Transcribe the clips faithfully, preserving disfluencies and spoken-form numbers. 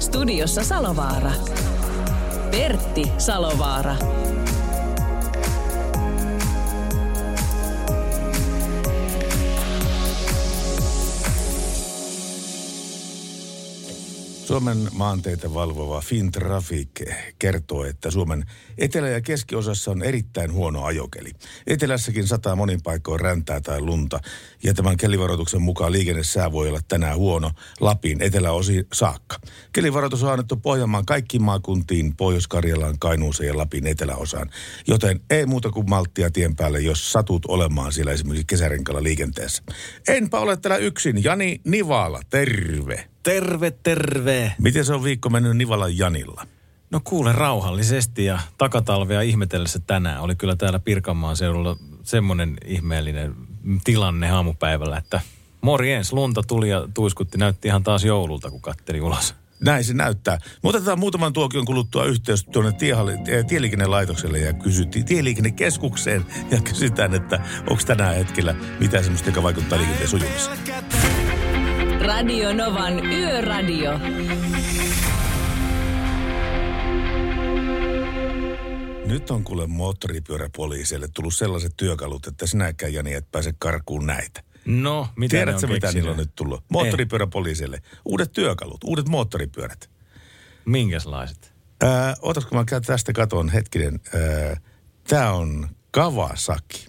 Studiossa Salovaara. Pertti Salovaara. Suomen maanteitä valvova Fintraffic kertoo, että Suomen etelä- ja keskiosassa on erittäin huono ajokeli. Etelässäkin sataa monin paikoin räntää tai lunta. Ja tämän kelivaroituksen mukaan liikennesää voi olla tänään huono Lapin eteläosi saakka. Kelivaroitus on annettu Pohjanmaan kaikkiin maakuntiin, Pohjois-Karjalaan, Kainuuseen ja Lapin eteläosaan. Joten ei muuta kuin malttia tien päälle, jos satut olemaan siellä esimerkiksi kesärenkalla liikenteessä. Enpä ole täällä yksin. Jani Nivala, terve! Terve, terve. Miten se on viikko mennyt Nivalan Janilla? No kuule rauhallisesti ja takatalvea ihmetellessä tänään. Oli kyllä täällä Pirkanmaan seudulla semmoinen ihmeellinen tilanne aamupäivällä, että morjens, lunta tuli ja tuiskutti. Näytti ihan taas joululta, kun katteli ulos. Näin se näyttää. Me otetaan muutaman tuokion kuluttua yhteys tuonne tie- tieliikennelaitokselle ja kysyttiin tieliikennekeskukseen ja kysytään, että onko tänään hetkellä mitään semmoista, joka vaikuttaa liikenteen sujumiseen. Radio Novan Yöradio. Nyt on kuule moottoripyöräpoliisille tullut sellaiset työkalut, että sinäkään Jani et pääse karkuun näitä. No, mitä Tiedätkö, mitä niillä on nyt tullut? Moottoripyöräpoliisille. Uudet työkalut, uudet moottoripyörät. Minkäslaiset? Ää, otas, kun mä tästä katon hetkinen. Ää, tää on Kawasaki.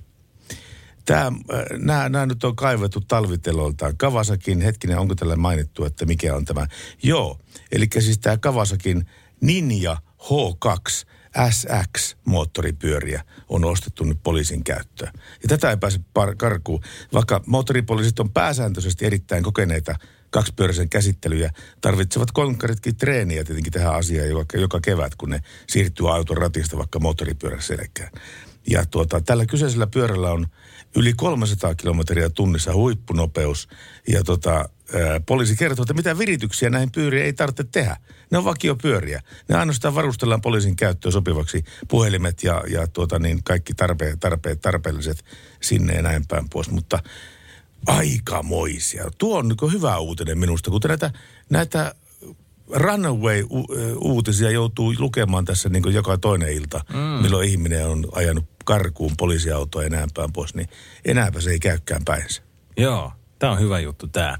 Tämä, nämä, nämä nyt on kaivettu talviteloltaan. Kawasakin, hetkinen, onko tällä mainittu, että mikä on tämä? Joo, eli siis tämä Kawasakin Ninja H kaksi S X moottoripyöriä on ostettu nyt poliisin käyttöön. Ja tätä ei pääse par- karkuun, vaikka moottoripoliisit on pääsääntöisesti erittäin kokeneita kaksipyöräisen käsittelyjä. Tarvitsevat konkkaritkin treeniä tietenkin tähän asiaan joka, joka kevät, kun ne siirtyy auton ratista vaikka moottoripyörän selkään. Ja tuota, tällä kyseisellä pyörällä on yli kolmesataa kilometriä tunnissa huippunopeus. Ja tota, ää, poliisi kertoo, että mitä virityksiä näihin pyöriin ei tarvitse tehdä. Ne on vakiopyöriä. Ne ainoastaan varustellaan poliisin käyttöön sopivaksi puhelimet ja, ja tuota, niin kaikki tarpeet, tarpeet, tarpeelliset sinne ja näin päin pois. Mutta aikamoisia. Tuo on niin hyvä uutinen minusta, kun näitä, näitä runaway-uutisia joutuu lukemaan tässä niin joka toinen ilta, mm. milloin ihminen on ajanut karkuun poliisiautoa ja näin päin pois, niin enääpä se ei käykään päinsä. Joo, tämä on hyvä juttu tämä.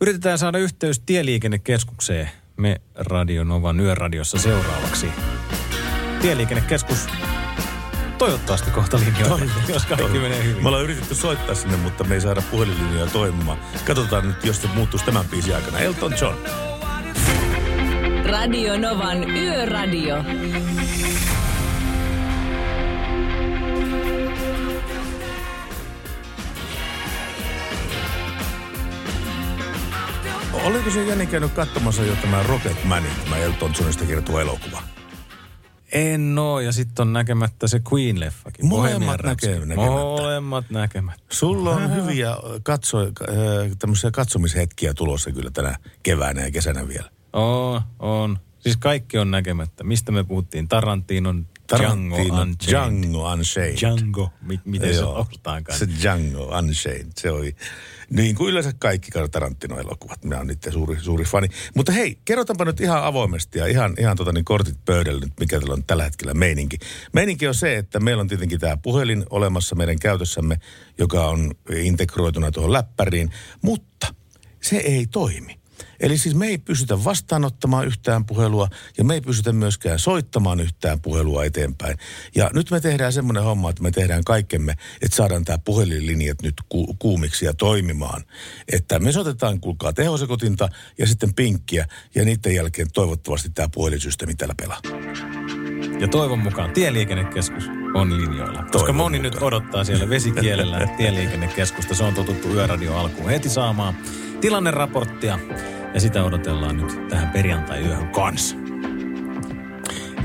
Yritetään saada yhteys tieliikennekeskukseen. Me Radio Novan Yöradiossa seuraavaksi. Tieliikennekeskus toivottavasti kohta linjoille, jos kaikki menee hyvin. Me ollaan yritetty soittaa sinne, mutta me ei saada puhelinlinjoja toimimaan. Katsotaan nyt, jos se muuttuisi tämän biisin aikana. Elton John. Radio Novan Yöradio. Oliko se Jani käynyt katsomassa jo tämän Rocket Manin, tämä Elton Johnista kertoo elokuva? En oo, ja sitten on näkemättä se Queen-leffakin. Molemmat näkemättä. Molemmat näkemättä. Sulla on hyviä katso, tämmöisiä katsomishetkiä tulossa kyllä tänä keväänä ja kesänä vielä. Oo, on. Siis kaikki on näkemättä. Mistä me puhuttiin? Tarantinon Tarantino, Django Unchained. Django Unchained. Django, M- miten se ostaankaan. Se Django Unchained, se oli niin kuin yleensä kaikki Tarantino-elokuvat. Minä olen niiden suuri, suuri fani. Mutta hei, kerrotaanpa nyt ihan avoimesti ja ihan, ihan tota niin kortit pöydälle nyt, mikä teillä on tällä hetkellä meininki. Meininki on se, että meillä on tietenkin tämä puhelin olemassa meidän käytössämme, joka on integroituna tuohon läppäriin, mutta se ei toimi. Eli siis me ei pystytä vastaanottamaan yhtään puhelua ja me ei pystytä myöskään soittamaan yhtään puhelua eteenpäin. Ja nyt me tehdään semmoinen homma, että me tehdään kaikkemme, että saadaan tämä puhelinlinjat nyt ku- kuumiksi ja toimimaan. Että me soitetaan, kuulkaa, tehosekotinta ja sitten pinkkiä ja niiden jälkeen toivottavasti tämä puhelinsysteemi täällä pelaa. Ja toivon mukaan tieliikennekeskus on linjoilla. Toivon koska moni mukaan. Nyt odottaa siellä vesikielellä tieliikennekeskusta. Se on totuttu Yöradio alkuun heti saamaan tilanneraporttia. Ja sitä odotellaan nyt tähän perjantai-yöhön kanssa.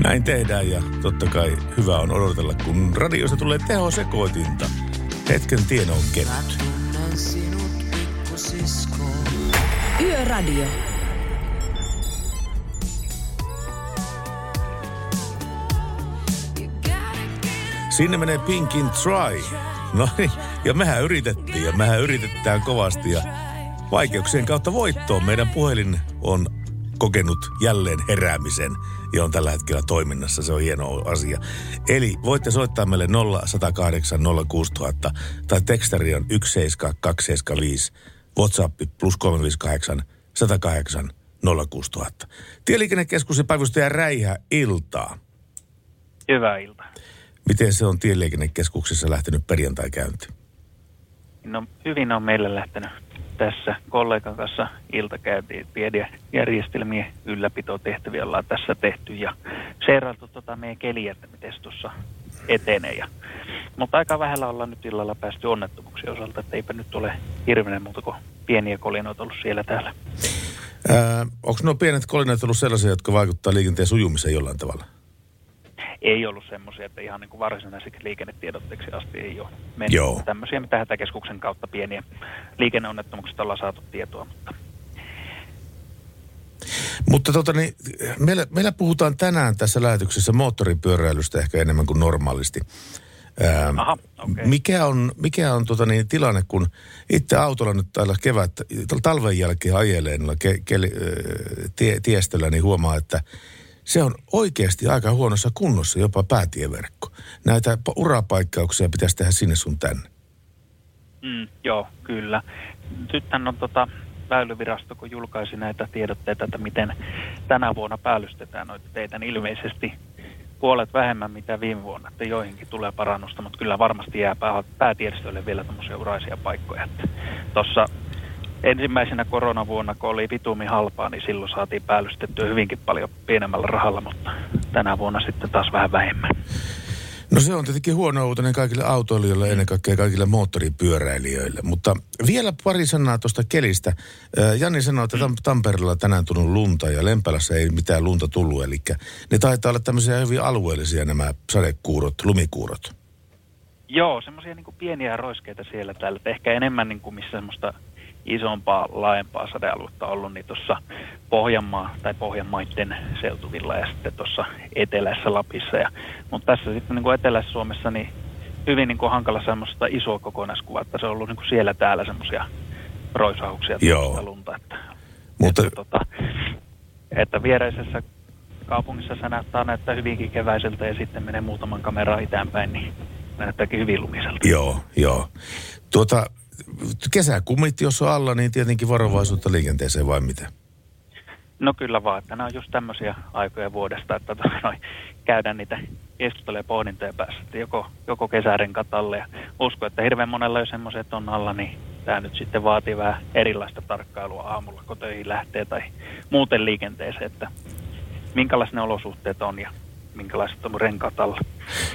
Näin tehdään ja totta kai hyvä on odotella, kun radiosta tulee tehosekoitinta. Hetken tien on kevyt. Yöradio. Sinne menee Pinkin Try. No niin, ja mehän yritettiin ja mehän yritetään kovasti ja vaikeuksien kautta voittoon. Meidän puhelin on kokenut jälleen heräämisen ja on tällä hetkellä toiminnassa. Se on hieno asia. Eli voitte soittaa meille nolla yksi nolla kahdeksan nolla kuusi nolla nolla nolla tai tekstari on yksi seitsemän kaksi seitsemän viisi. WhatsApp plus kolme viisi kahdeksan yksi nolla kahdeksan nolla kuusi nolla nolla nolla. Tieliikennekeskuksen päivystäjä Räihä, iltaa. Hyvää iltaa. Miten se on tieliikennekeskuksessa lähtenyt perjantai-käynti? No hyvin on meillä lähtenyt tässä kollegan kanssa iltakäyntiin. Pieniä järjestelmiä ylläpitotehtäviä ollaan tässä tehty ja seurailtu tuota meidän keliä, että miten se tuossa etenee. Ja, mutta aika vähällä ollaan nyt illalla päästy onnettomuuksien osalta, että eipä nyt ole hirveänä muuta kuin pieniä kolinoita ollut siellä täällä. Ää, onko nuo pienet kolinoita ollut sellaisia, jotka vaikuttaa liikenteen sujumiseen jollain tavalla? Ei ollut semmoisia, että ihan niin kuin varsinaiseksi liikennetiedotteeksi asti ei ole mennyt. Joo. Tämmöisiä, mitä hätäkeskuksen kautta pieniä liikenneonnettomuksista ollaan saatu tietoa. Mutta, mutta tota niin, meillä, meillä puhutaan tänään tässä lähetyksessä moottoripyöräilystä ehkä enemmän kuin normaalisti. Ää, Aha, okay. Mikä on, mikä on tota niin, tilanne, kun itse autolla nyt täällä kevät, talven jälkeen ajelee ke, ke, tie, tiestöllä, niin huomaa, että se on oikeasti aika huonossa kunnossa, jopa päätieverkko. Näitä urapaikkauksia pitäisi tehdä sinne sun tänne. Mm, joo, kyllä. Nythän on tota, Väylävirasto, kun julkaisi näitä tiedotteita, että miten tänä vuonna päällystetään noita teitä, niin ilmeisesti puolet vähemmän mitä viime vuonna. Että joihinkin tulee parannusta, mutta kyllä varmasti jää pää, päätiedistöille vielä tämmöisiä uraisia paikkoja. Tuossa ensimmäisenä koronavuonna, kun oli vitumi halpaa, niin silloin saatiin päällystettyä hyvinkin paljon pienemmällä rahalla, mutta tänä vuonna sitten taas vähän vähemmän. No se on tietenkin huono uutinen kaikille autoilijoille, ennen kaikkea kaikille moottoripyöräilijöille. Mutta vielä pari sanaa tuosta kelistä. Janni sanoi, että Tampereella tänään tullut lunta ja Lempälässä ei mitään lunta tullut. Eli ne taitaa olla tämmöisiä hyvin alueellisia nämä sadekuurot, lumikuurot. Joo, semmoisia niin kuin pieniä roiskeita siellä täällä. Ehkä enemmän niin kuin missä semmoista isompaa, laajempaa sadealuetta ollut, niin tuossa Pohjanmaa tai Pohjanmaiden seutuvilla ja sitten tuossa etelässä Lapissa. Ja, mutta tässä sitten niin kuin etelässä Suomessa niin hyvin niin kuin hankala semmoista isoa kokonaiskuvaa, että se on ollut niin kuin siellä täällä semmoisia roisauksia tuosta lunta. Että, mutta että, tota, että viereisessä kaupungissa se näyttää, näyttää hyvinkin keväiseltä ja sitten menee muutaman kameran itäänpäin, niin näyttääkin hyvin lumiselta. Joo, joo. Tuota kesäkumit, jos on alla, niin tietenkin varovaisuutta liikenteeseen vai mitä? No kyllä vaan, että nämä on just tämmöisiä aikoja vuodesta, että noin, käydään niitä keskusteluja pohdintoja päässä, että joko, joko kesärenkat alle. Ja usko, että hirveän monella jo semmoiset on alla, niin tämä nyt sitten vaatii vähän erilaista tarkkailua aamulla, kun töihin lähtee tai muuten liikenteeseen, että minkälaiset ne olosuhteet on ja minkälaiset on renkaat alla.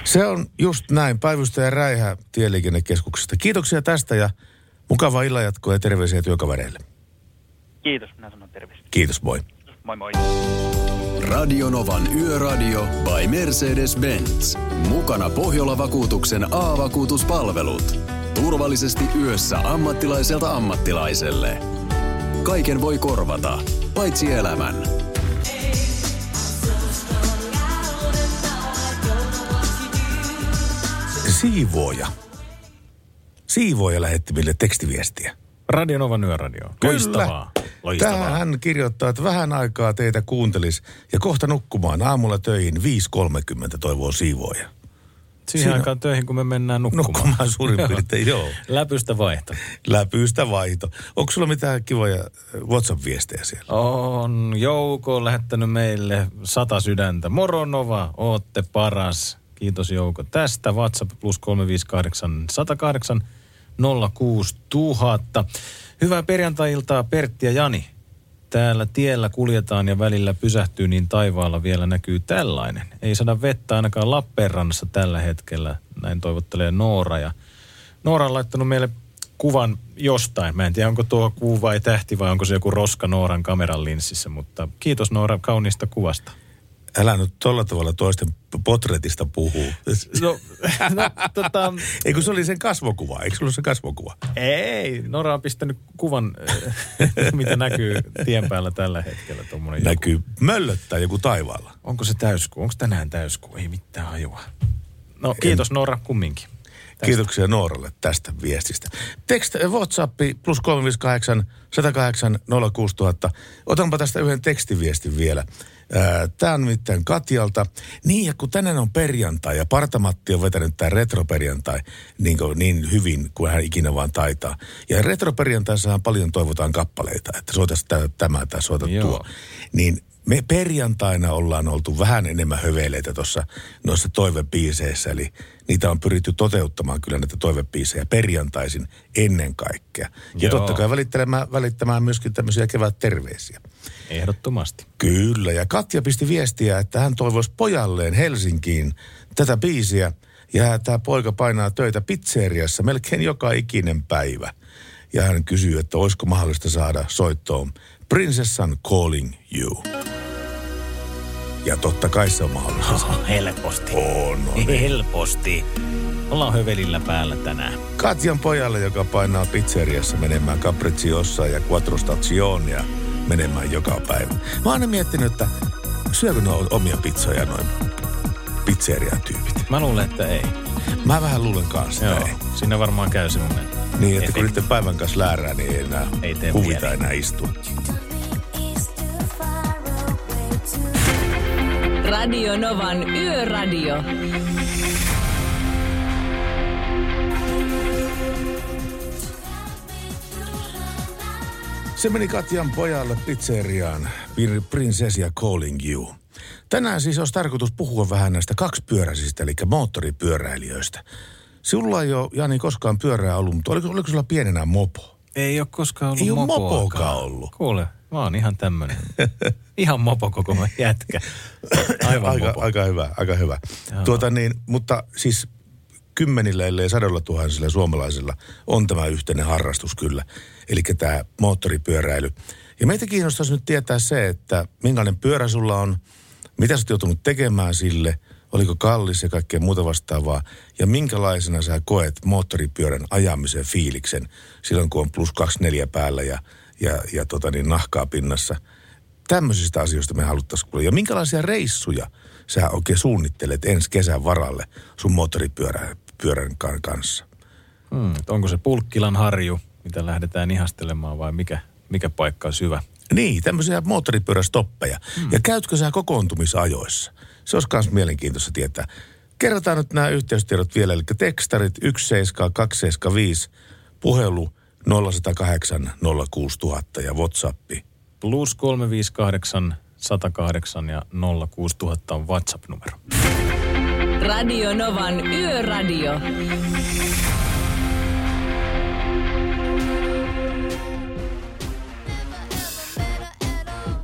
Se on just näin, päivystäjä Räihä Tieliikennekeskuksesta. Kiitoksia tästä ja mukavaa illanjatkoa ja terveisiä työkavereille. Kiitos, minä sanon terveisiä. Kiitos, moi. Moi moi. Radio Novan Yöradio by Mercedes-Benz. Mukana Pohjola-vakuutuksen A-vakuutuspalvelut. Turvallisesti yössä ammattilaiselta ammattilaiselle. Kaiken voi korvata, paitsi elämän. Siivooja. Siivooja lähetti meille tekstiviestiä. Radio Novan Yöradio. Loistavaa. Loistavaa. Tähän hän kirjoittaa, että vähän aikaa teitä kuuntelis ja kohta nukkumaan aamulla töihin viisi kolmekymmentä toivoo siivooja. Siihen Siinä... aikaan töihin, kun me mennään nukkumaan. Nukkumaan suurin piirtein, joo. Läpystä vaihto. Läpystä vaihto. Onko sulla mitään kivoja WhatsApp-viestejä siellä? On. Jouko on lähettänyt meille sata sydäntä. Moro Nova, ootte paras. Kiitos Jouko tästä. WhatsApp plus kolme viisi kahdeksan yksi nolla kahdeksan nolla kuusi nolla nolla nolla. Hyvää perjantai-iltaa Pertti ja Jani. Täällä tiellä kuljetaan ja välillä pysähtyy, niin taivaalla vielä näkyy tällainen. Ei sada vettä ainakaan Lappeenrannassa tällä hetkellä. Näin toivottelee Noora. Ja Noora on laittanut meille kuvan jostain. Mä en tiedä, onko tuo kuu vai tähti vai onko se joku roska Nooran kameran linssissä. Mutta kiitos Noora kauniista kuvasta. Älä nyt tolla tavalla toisten potretista puhuu. No, no tota... Eikö se oli sen kasvokuva? Eikö se ollut se kasvokuva? Ei, Nora on pistänyt kuvan, mitä näkyy tien päällä tällä hetkellä. Tommonen näkyy joku... möllöttää joku taivaalla. Onko se täyskuu? Onko tänään täyskuu? Ei mitään hajua. No kiitos en... Nora kumminkin. Tästä. Kiitoksia Nooralle tästä viestistä. Tekst WhatsApp plus kolme viisi kahdeksan, yksi nolla kahdeksan, nolla kuusi nolla nolla nolla. Otanpa tästä yhden tekstiviestin vielä. Tämä on mitään Katjalta. Niin, ja kun tänään on perjantai ja Partamatti on vetänyt tämä retroperjantai niin, niin hyvin kuin hän ikinä vaan taitaa. Ja retroperjantaissahan paljon toivotaan kappaleita, että soita tämä tai soita tuo. Niin me perjantaina ollaan oltu vähän enemmän höveleitä tuossa noissa toivebiiseissä. Eli niitä on pyritty toteuttamaan kyllä näitä toivebiisejä perjantaisin ennen kaikkea. Joo. Ja totta kai välittämään, välittämään myöskin tämmöisiä kevätterveisiä. Ehdottomasti. Kyllä, ja Katja pisti viestiä, että hän toivoisi pojalleen Helsinkiin tätä biisiä. Ja tämä poika painaa töitä pizzeriassa melkein joka ikinen päivä. Ja hän kysyy, että olisiko mahdollista saada soittoon Prinsessan Calling You. Ja totta kai se on mahdollista. Oh, helposti. On, no niin. Helposti. Ollaan hövelillä päällä tänään. Katjan pojalle, joka painaa pizzeriassa menemään Capricciossa ja Quattro Stazionia menemään joka päivä. Mä oon aina miettinyt, että syökö ne omia pizzoja noin pizzeria-tyypit? Mä luulen, että ei. Mä vähän luulen kanssa, joo, ei. Siinä varmaan käy semmoinen. Niin, että kun niiden päivän kanssa läärää, niin ei enää ei huvita mieli enää istua. Radio Novan Yöradio. Se meni Katjan pojalle pizzeriaan, Prinsessia Calling You. Tänään siis olisi tarkoitus puhua vähän näistä kaksipyöräisistä, eli moottoripyöräilijöistä. Sulla ei ole, Jani, koskaan pyörää ollut, mutta oliko, oliko sulla pienenä mopo? Ei ole koskaan ollut mopoakaan. Ei ole mopoakaan ollut. Kuule, mä oon ihan tämmönen. Ihan mopo koko mä jätkä. Aivan aika, mopo. Aika hyvä, aika hyvä. Tuota niin, mutta siis kymmenillä ellei sadolla tuhansilla suomalaisilla on tämä yhteinen harrastus kyllä. Eli tämä moottoripyöräily. Ja meitä kiinnostaisi nyt tietää se, että minkälainen pyörä sulla on, mitä sä oot joutunut tekemään sille, oliko kallis ja kaikkea muuta vastaavaa, ja minkälaisena sä koet moottoripyörän ajamisen fiiliksen silloin, kun on plus kaksikymmentäneljä päällä ja, ja, ja tota niin, nahkaa pinnassa. Tämmöisistä asioista me haluttaisiin kuulla. Ja minkälaisia reissuja sä oikein suunnittelet ensi kesän varalle sun moottoripyörän kanssa? Hmm, onko se Pulkkilan harju, mitä lähdetään ihastelemaan, vai mikä, mikä paikka on syvä? Niin, tämmöisiä moottoripyörästoppeja. Hmm. Ja käytkö sä kokoontumisajoissa? Se olisi myös mielenkiintoista tietää. Kerrotaan nyt nämä yhteystiedot vielä, eli tekstarit yksi seitsemän kaksi seitsemän viisi, puhelu nolla yksi nolla kahdeksan nolla kuusi nolla nolla nolla ja WhatsAppi. Plus kolme viisi kahdeksan, yksi nolla kahdeksan ja nolla kuusi nolla nolla nolla on WhatsApp-numero. Radio Novan Yöradio.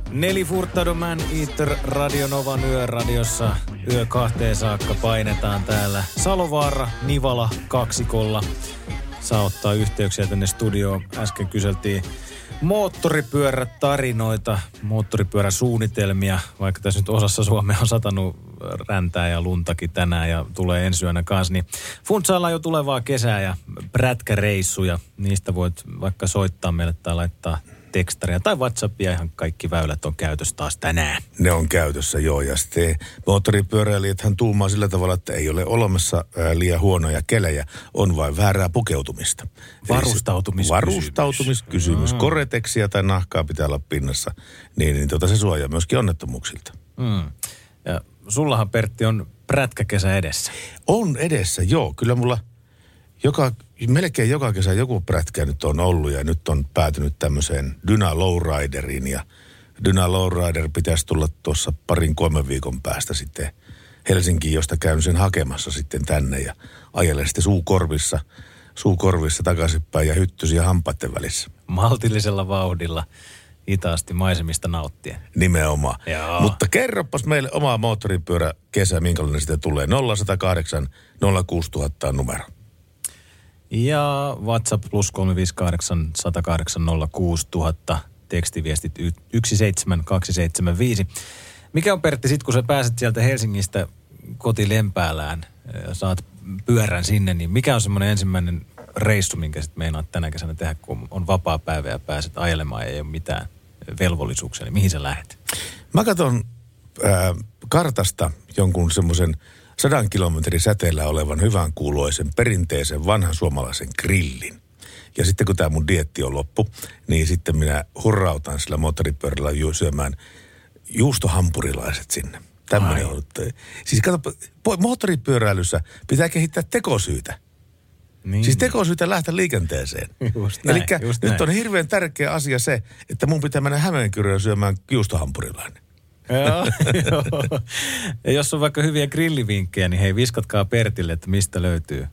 Neli Furtado Man Eater Radio Novan yöradiossa. Yö kahteen saakka painetaan täällä Salovaara Nivala kaksikolla. Saa ottaa yhteyksiä tänne studioon. Äsken kyseltiin moottoripyörätarinoita, moottoripyöräsuunnitelmia. Vaikka tässä nyt osassa Suomea on satanut räntää ja luntakin tänään ja tulee ensi yönä kanssa, niin funtsaillaan jo tulevaa kesää ja prätkäreissuja. Niistä voit vaikka soittaa meille tai laittaa tekstaria tai WhatsAppia, ihan kaikki väylät on käytössä taas tänään. Ne on käytössä, joo, ja sitten moottoripyöräilijäthän tuumaa sillä tavalla, että ei ole olemassa liian huonoja kelejä, on vain väärää pukeutumista. Varustautumiskysymys. Varustautumiskysymys. Mm. Koreteksia tai nahkaa pitää olla pinnassa, niin, niin tuota se suojaa myöskin onnettomuuksilta. Mm. Ja sullahan, Pertti, on prätkäkesä edessä. On edessä, joo, kyllä mulla joka... melkein joka kesä joku prätkä nyt on ollut ja nyt on päätynyt tämmöiseen Dyna Lowrideriin. Ja Dyna Lowrider pitäisi tulla tuossa parin kolmen viikon päästä sitten Helsinkiin, josta käyn sen hakemassa sitten tänne. Ja ajelen sitten suukorvissa, suukorvissa takaisinpäin ja hyttysiä hampaiden välissä. Maltillisella vauhdilla, hitaasti maisemista nauttien. Nimenomaan. Joo. Mutta kerropas meille omaa moottoripyörä kesä, minkälainen sitä tulee. nolla yksi nolla kahdeksan nolla kuusi nolla nolla nolla on numero. Ja WhatsApp plus kolme viisi kahdeksan, yksi nolla kahdeksan, nolla kuusi nolla nolla nolla, tekstiviestit yksi seitsemän kaksi seitsemän viisi. Mikä on, Pertti, sit kun sä pääset sieltä Helsingistä kotilempäälään ja saat pyörän sinne, niin mikä on semmoinen ensimmäinen reissu, minkä sit meinaat tänä kesänä tehdä, kun on vapaa päivä ja pääset ajelemaan ja ei ole mitään velvollisuuksia, niin mihin sä lähdet? Mä katson äh, kartasta jonkun semmoisen sadan kilometrin säteellä olevan hyvän kuuloisen perinteisen vanhan suomalaisen grillin. Ja sitten kun tämä mun dieetti on loppu, niin sitten minä hurrautan sillä moottoripyörällä ju- syömään juustohampurilaiset sinne. Tämmöinen on ollut. Siis kato, moottoripyöräilyssä pitää kehittää tekosyitä. Niin. Siis tekosyytä lähteä liikenteeseen. Eli nyt näin. On hirveän tärkeä asia se, että mun pitää mennä Hämeenkyröön syömään juustohampurilainen. Joo, joo. Ja jos on vaikka hyviä grillivinkkejä, niin hei, viskatkaa Pertille, että mistä löytyy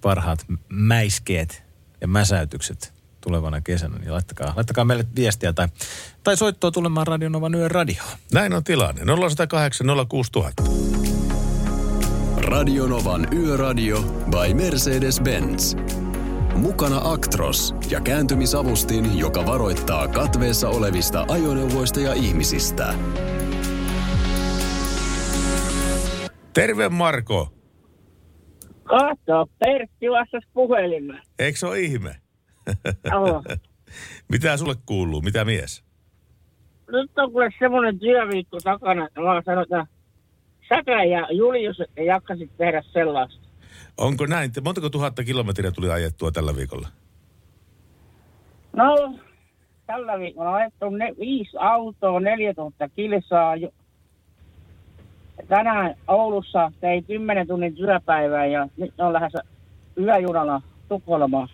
parhaat mäiskeet ja mäsäytykset tulevana kesänä. Niin laittakaa, laittakaa meille viestiä tai, tai soittoa tulemaan Radio Novan yön radioon. Näin on tilanne. nolla yksi nolla kahdeksan nolla kuusi nolla nolla nolla. Radio Novan yöradio by Mercedes-Benz. Mukana Actros ja kääntymisavustin, joka varoittaa katveessa olevista ajoneuvoista ja ihmisistä. Terve, Marko. Kato, Pertti vastasi puhelimeen. Eikö se ole ihme? Joo. Mitä sulle kuuluu? Mitä mies? Nyt on kyllä semmoinen työviikko takana, että mä sanotaan, Säkä ja Julius jakkasit tehdä sellaista. Onko näin? Montako tuhatta kilometriä tuli ajettua tällä viikolla? No, tällä viikolla on ajettu ne, viisi autoa, neljä tuhatta kilsaa. Tänään Oulussa tein kymmenen tunnin työpäivää ja nyt on lähdössä yöjunalla Tukholmaan.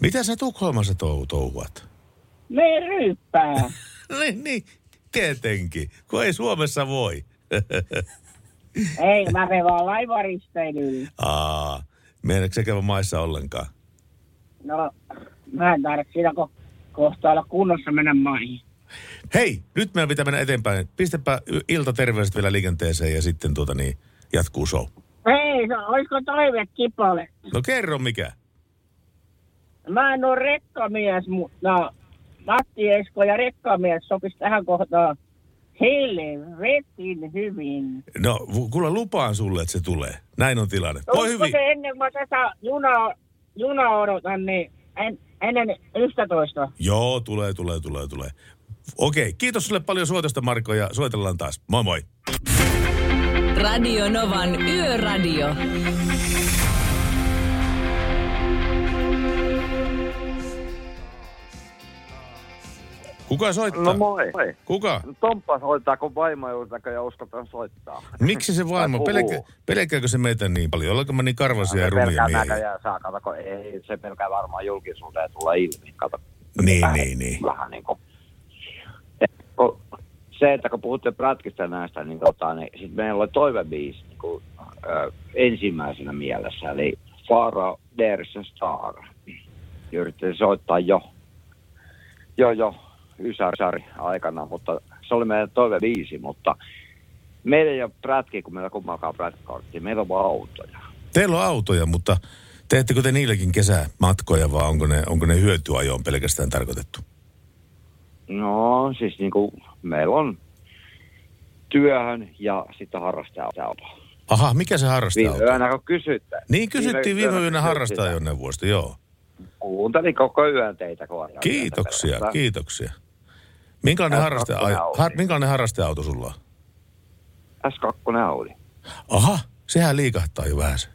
Mitä sä Tukholmassa touhuat? Me ryyppää. niin, niin, tietenkin, kun ei Suomessa voi. Ei, mä menen vaan laivaristeilyyn. Aa, meneekö se käydä maissa ollenkaan? No, mä en tarvitse sitä ko- kohtaa olla kunnossa mennä maihin. Hei, nyt meidän pitää mennä eteenpäin. Pistäpä iltaterveiset vielä liikenteeseen ja sitten tuota niin jatkuu show. Hei, no, olisiko toiveet Kipalle? No kerro mikä. Mä en ole rekkamies, mutta Matti Esko ja rekkamies sopisi tähän kohtaan. Helvetin hyvin. No, kuule lupaan sulle, että se tulee. Näin on tilanne. Voi hyvin. Se ennen kuin mä tätä junaa, junaa odotan, niin en, ennen yksitoista. Joo, tulee, tulee, tulee, tulee. Okei, kiitos sulle paljon soitosta, Marko, ja soitellaan taas. Moi moi. Radio Novan Yöradio. Kuka soittaa? No moi. Kuka? Tomppa soittaa, kun vaimo ei näköjään uskata soittaa. Miksi se vaimo? Pelkä, pelkääkö se meitä niin paljon? Ollaanko mä niin karvasia ja rumia miehiä? Pelkää näköjään saa, kato, kun ei, se pelkää varmaan julkisuuteen tulla ilmi. Kato. Niin, vähän, niin, niin. Vähän niin kuin. Se, että kun puhutte prätkistä näistä, niin, tota, niin sitten meillä oli toivebiisi niin kuin, ö, ensimmäisenä mielessä. Eli Faro Dersen Star. Yritin soittaa jo. Joo, joo. Ysäri aikana, mutta se oli meidän toivebiisi, mutta meillä ei ole prätkiä, kun meillä on kummankaan prätkikorttia. Meillä on vaan autoja. Teillä on autoja, mutta teettekö te niilläkin kesämatkoja, vai onko ne, onko ne hyötyajoon pelkästään tarkoitettu? No, siis niin kuin meillä on työhön ja sitten harrastaja-auto. Aha, mikä se harrastaja-auto? Viime yönä, kun kysytään. Niin kysyttiin viime yönä harrastaja-ajoneuvoista, joo. Kuuntelin koko yön teitä. Kiitoksia, kiitoksia. Minkälainen harrastaja-auto harrastaja sulla on? äs kaksi Audi. Aha, sehän liikahtaa jo vähän se.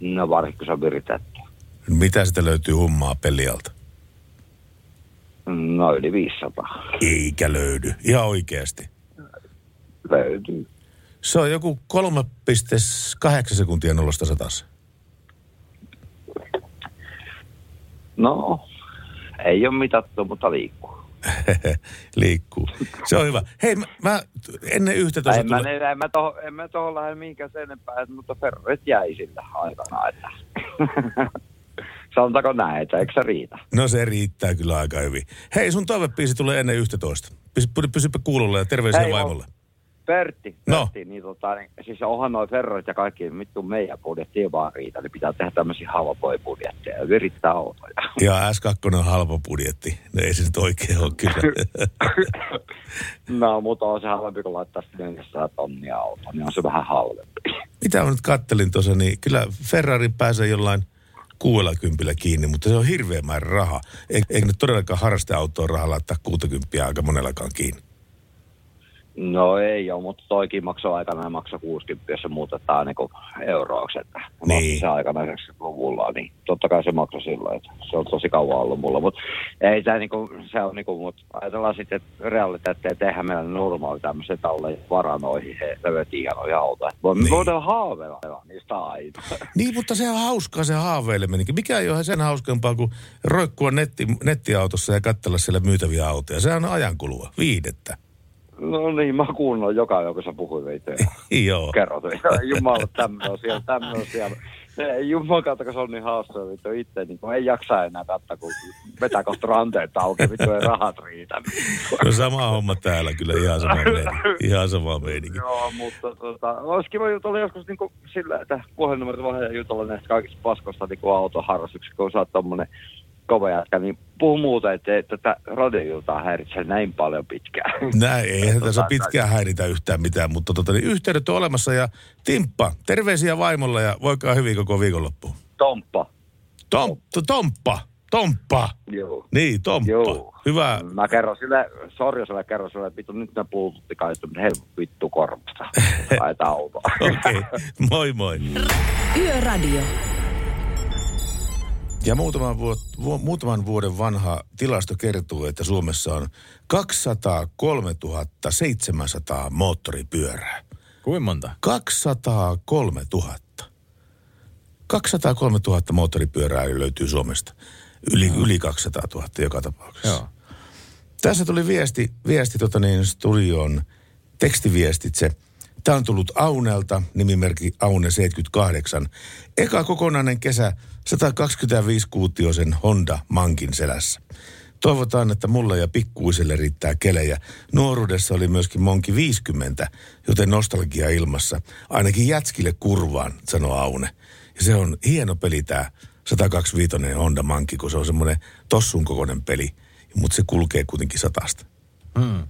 No varsinkin, kun se on viritetty. Mitä sitä löytyy hummaa pelialta? No yli viisisataa. Eikä löydy, ihan oikeasti. Löytyy. Se on joku kolme pilkku kahdeksan sekuntia nollasta satassa. No, ei ole mitattu, mutta liikkuu. liikkuu. Se on hyvä. Hei, mä, mä ennen yhtä tuossa... En, tulla... en, en mä tuohon lähde mihinkään sen enempää, mutta Ferret jäi sillä aikana. Että... Sanotaanko näin, että eikö se riitä? No se riittää kyllä aika hyvin. Hei, sun toivepiisi tulee ennen yhtä toista. Pysy, pysy, pysypä kuulolla ja terveisiä vaimolle. Pertti, Pertti no. niin tota, niin, siis onhan noi Ferrarit ja kaikki, mittu meidän budjetti ei vaan riitä, niin pitää tehdä tämmöisiä halvoja budjetteja ja virittää autoja. Ja S kaksi on halvo budjetti, no ei se nyt oikein ole kyllä. No, mutta on se halvempi, kun laittaa sitten neljäsataa tonnia autoa, niin on se vähän halvempi. Mitä mä nyt kattelin tuossa, niin kyllä Ferrari pääsee jollain kuusikymmentä kiinni, mutta se on hirveä määrä rahaa. Eikö nyt todellakaan harrasteautoon rahaa laittaa kuusikymmentä aika monellakaan kiinni? No ei ole, mutta toikin maksoi aikanaan maksaa kuusikymmentä, jos se muutetaan niinku euroiksi. Niin. Se aikana yhdeksänkymmentäluvulla, niin totta kai se maksoi silloin. Että se on tosi kauan ollut mulla, mutta ei se niinku, se on niinku, mutta ajatellaan sitten, että realiteetteja tehdään meillä normaali tämmöisiä talleja varanoihin, he löyti ihan noin auta. Niin. Voidaan haaveilla niistä aina. Niin, mutta se on hauskaa se haaveileminenkin. Mikä ei ole sen hauskempaa kuin roikkua netti, nettiautossa ja katsella siellä myytäviä autoja. Sehän on ajankulua, viidettä. No niin, mä kuunnon joka ajan, kun sä puhuit itse. Joo. Kerrot, jumala, tämmöinen on siellä, tämmöinen on siellä. Jumala kautta, kun se on niin haastaa, vittu itse, niin ei jaksa enää kattaa, kun vetää kohta ranteita auki, vittu ei rahat riitä. No sama homma täällä kyllä, ihan sama meininki. Ihan sama meininki. Joo, mutta tota, olisi kiva jutella joskus niin kuin sillä, että puhelinnumerot vahvaa jutella näistä kaikista paskoista niin autoharrastuksista, kun sä oot tommonen kova jatka, niin puhu muuta, että tätä radiojultaa häiritsee näin paljon pitkään. Näin, eihän tässä pitkään häiritä yhtään mitään, mutta tota, niin yhteydet on olemassa ja Timppa, terveisiä vaimolla ja voikaa hyvin koko viikonloppuun. Tomppa. Tom, to, tomppa, Tomppa. Joo. Niin, Tomppa. Joo. Hyvä. Mä kerron sille, Sorjoselle kerron sille, että vittu, nyt ne puututti kaikista, mutta helppo vittu korvasta. Laita autoa. Okei, moi moi. Yöradio. Ja muutaman, vuot, vu, muutaman vuoden vanha tilasto kertoo, että Suomessa on kaksisataakolmetuhatta seitsemänsataa moottoripyörää. Kuinka monta? kaksisataakolmetuhatta. kaksisataakolmetuhatta moottoripyörää löytyy Suomesta. Yli, no. yli kaksisataatuhatta joka tapauksessa. Joo. Tässä tuli viesti, viesti tota niin, studion tekstiviestitse. Tämä on tullut Aunelta, nimimerkki Aune seitsemänkymmentäkahdeksan. Eka kokonainen kesä satakaksikymmentäviisi kuutiosen Honda Mankin selässä. Toivotaan, että mulla ja pikkuiselle riittää kelejä. Nuoruudessa oli myöskin Monki viisikymmentä, joten nostalgia ilmassa. Ainakin jätskille kurvaan, sanoo Aune. Ja se on hieno peli tämä satakaksikymmentäviisi Honda Manki, kun se on semmoinen tossun kokoinen peli. Mutta se kulkee kuitenkin satasta. Mm.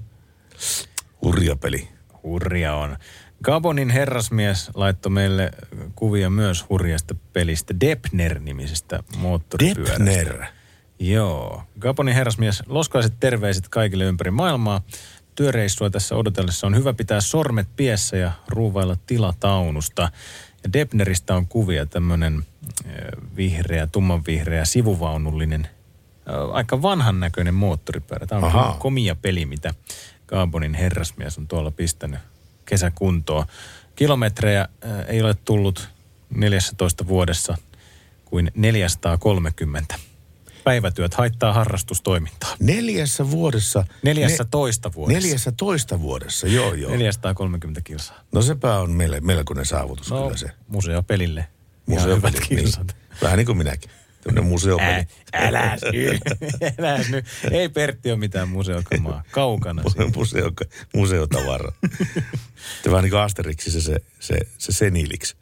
Hurja peli. Hurja on. Gabonin herrasmies laittoi meille kuvia myös hurjasta pelistä, Dnepr-nimisestä moottoripyörästä. Dnepr? Joo. Gabonin herrasmies, loskaiset terveiset kaikille ympäri maailmaa. Työreissua tässä odotellessa on hyvä pitää sormet piessä ja ruuvailla tilataunusta. Ja Dnepr-istä on kuvia, tämmöinen vihreä, tummanvihreä, sivuvaunullinen, aika vanhan näköinen moottoripyörä. Tämä on Aha. komia peli, mitä Gabonin herrasmies on tuolla pistänyt kesäkuntoa. Kilometrejä ei ole tullut neljässätoista vuodessa kuin neljäsataakolmekymmentä. Päivätyöt haittaa harrastustoimintaa. Neljässä vuodessa? Neljässätoista vuodessa. Neljässätoista vuodessa, joo joo. neljäsataakolmekymmentä kilsaa. No sepä on meille melkoinen saavutus no, kyllä se. Museopelille. Museopelille. Hyvät kilsat. Niin. Vähän niin kuin minäkin. Tämmöinen museopeli. Ä, äläs nyt, äläs nyt. Ei Pertti ole mitään museokamaa. Kaukana siitä. Museo, museotavara. Tämä vähän niin kuin Asterixissa se, se, se seniliksi.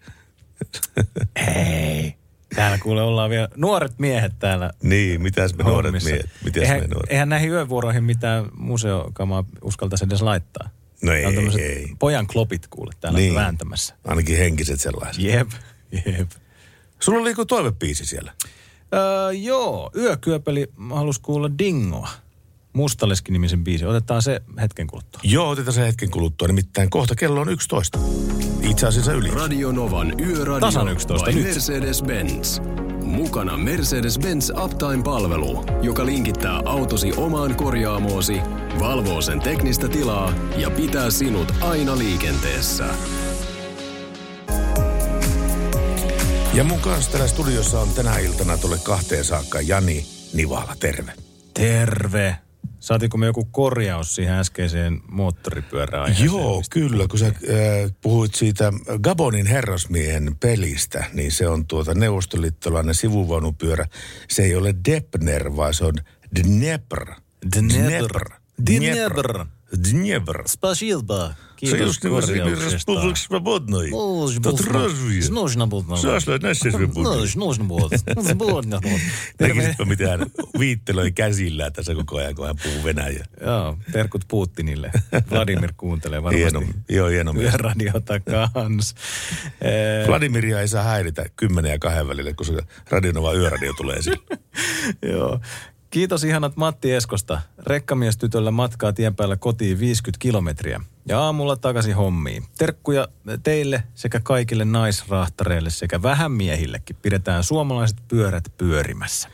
Ei. Täällä kuule ollaan vielä nuoret miehet täällä. Niin, mitäs me nuoret miehet? Mitäs eihän, me nuoret? Eihän näihin yövuoroihin mitään museokamaa uskaltaisi edes laittaa. No ei, ei, ei. Pojan klopit kuule täällä niin. vääntämässä. Ainakin henkiset sellaiset. Jep, jep. Sulla oli joku toivebiisi siellä? Öö, joo, yökyöpeli. Mä halusin kuulla Dingoa. Musta Leski -nimisen biisi. Otetaan se hetken kuluttua. Joo, otetaan se hetken kuluttua. Nimittäin kohta kello on yksitoista. Itse asiassa yli. Radio Novan Yöradio. Tasan yksitoista nyt. Mercedes-Benz. Mukana Mercedes-Benz Uptime-palvelu, joka linkittää autosi omaan korjaamoosi, valvoo sen teknistä tilaa ja pitää sinut aina liikenteessä. Ja mun kanssa täällä studiossa on tänä iltana tuolle kahteen saakka Jani Nivala, terve. Terve. Saatiinko me joku korjaus siihen äskeiseen moottoripyörään? Joo, kyllä. Kun sä äh, puhuit siitä Gabonin herrasmiehen pelistä, niin se on tuota neuvostoliittolainen sivuvaunupyörä. Se ei ole Dnepr, vaan se on Dnepr. Dnepr. Dnepr. Dnepr. Dnepr. Dnepr. Spasiba. Союзный полк свободной от разве? Нужно было. Saasloit näissä ryppuissa. Нужно было. Свободно. Näkisitpä mitään viittelöi käsillään tässä koko ajan, kun hän puhuu venäjää. Joo, terkut Putinille. Vladimir kuuntelee varmasti. Joo, hieno mies. Radiota kans. Vladimiria ei saa häiritä kymmenen ja kahden välillä, kun se Radio Nova yöradio tulee esille. Joo. Kiitos ihanat Matti Eskosta. Rekkamiestytöllä matkaa tien päällä kotiin viisikymmentä kilometriä ja aamulla takaisin hommiin. Terkkuja teille sekä kaikille naisrahtareille sekä vähän miehillekin. Pidetään suomalaiset pyörät pyörimässä.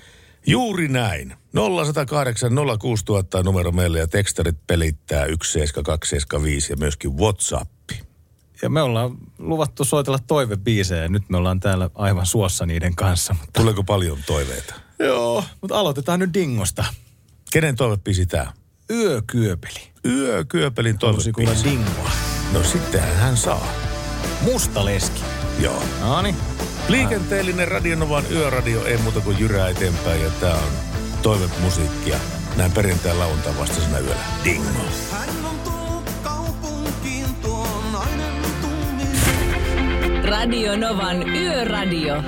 Juuri näin. nolla yksi nolla kahdeksan nolla kuusi nolla nolla nolla numero meille ja tekstarit pelittää yksi seitsemän kaksi seitsemän viisi ja myöskin WhatsAppi. Ja me ollaan luvattu soitella toivebiisejä ja nyt me ollaan täällä aivan suossa niiden kanssa. Mutta... tuleeko paljon toiveita? Joo, mutta aloitetaan nyt Dingosta. Kenen toivebiisi tää? Yökyöpeli. Yökyöpelin toivebiisi. Halusi kuulla Dingoa. No sittenhän hän saa. Musta Leski. Joo. Noniin. Liikenteellinen Radio Novan yöradio, ei muuta kuin jyrää eteenpäin. Ja tää on toivemusiikkia näin perjantain lauantain vastaisena yöllä. Dingo. Radio Novan yöradio.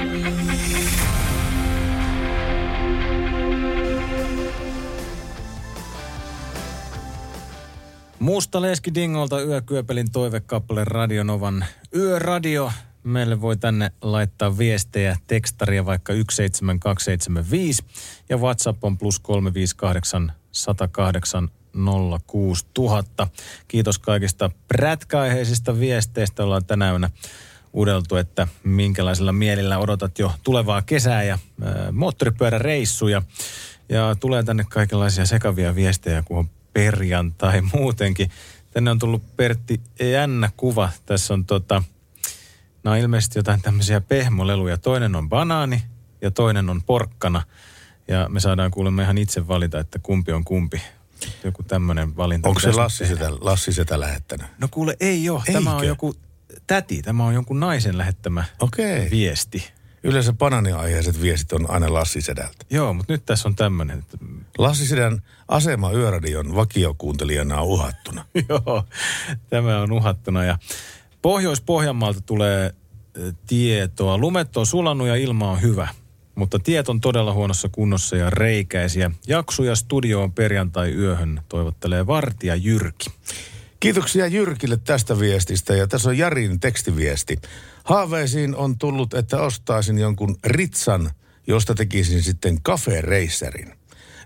Musta Leski Dingolta yökyöpelin toivekappale Radio Novan yöradio. Meille voi tänne laittaa viestejä, tekstaria vaikka yksi seitsemän kaksi seitsemän viisi ja WhatsApp on plus kolme viisi kahdeksan yksi nolla kahdeksan nolla kuusi nolla nolla nolla. Kiitos kaikista prätkäaiheisista viesteistä. Ollaan tänä yönä uudeltu, että minkälaisella mielillä odotat jo tulevaa kesää ja ää, moottoripyöräreissuja. Ja tulee tänne kaikenlaisia sekavia viestejä, kun on perjantai muutenkin. Tänne on tullut Pertti jännä kuva. Tässä on tota, nämä on ilmeisesti jotain tämmöisiä pehmoleluja. Toinen on banaani ja toinen on porkkana. Ja me saadaan kuulemma ihan itse valita, että kumpi on kumpi. Joku tämmöinen valinta. Onko se Lassi sitä, Lassi sitä lähettänyt? No kuule, ei ole. Eikö? Tämä on joku täti. Tämä on jonkun naisen lähettämä okay. viesti. Yleensä banaaniaiheiset viestit on aina Lassi Sedältä. Joo, mutta nyt tässä on tämmöinen. Että... Lassi Sedän asema yöradion vakiokuuntelijana on uhattuna. Joo, tämä on uhattuna. Ja Pohjois-Pohjanmaalta tulee tietoa. Lumet on sulanut ja ilma on hyvä, mutta tiet on todella huonossa kunnossa ja reikäisiä. Jaksuja studioon perjantai yöhön, toivottelee vartija Jyrki. Kiitoksia Jyrkille tästä viestistä ja tässä on Jarin tekstiviesti. Haaveisiin on tullut, että ostaisin jonkun ritsan, josta tekisin sitten kafereisserin.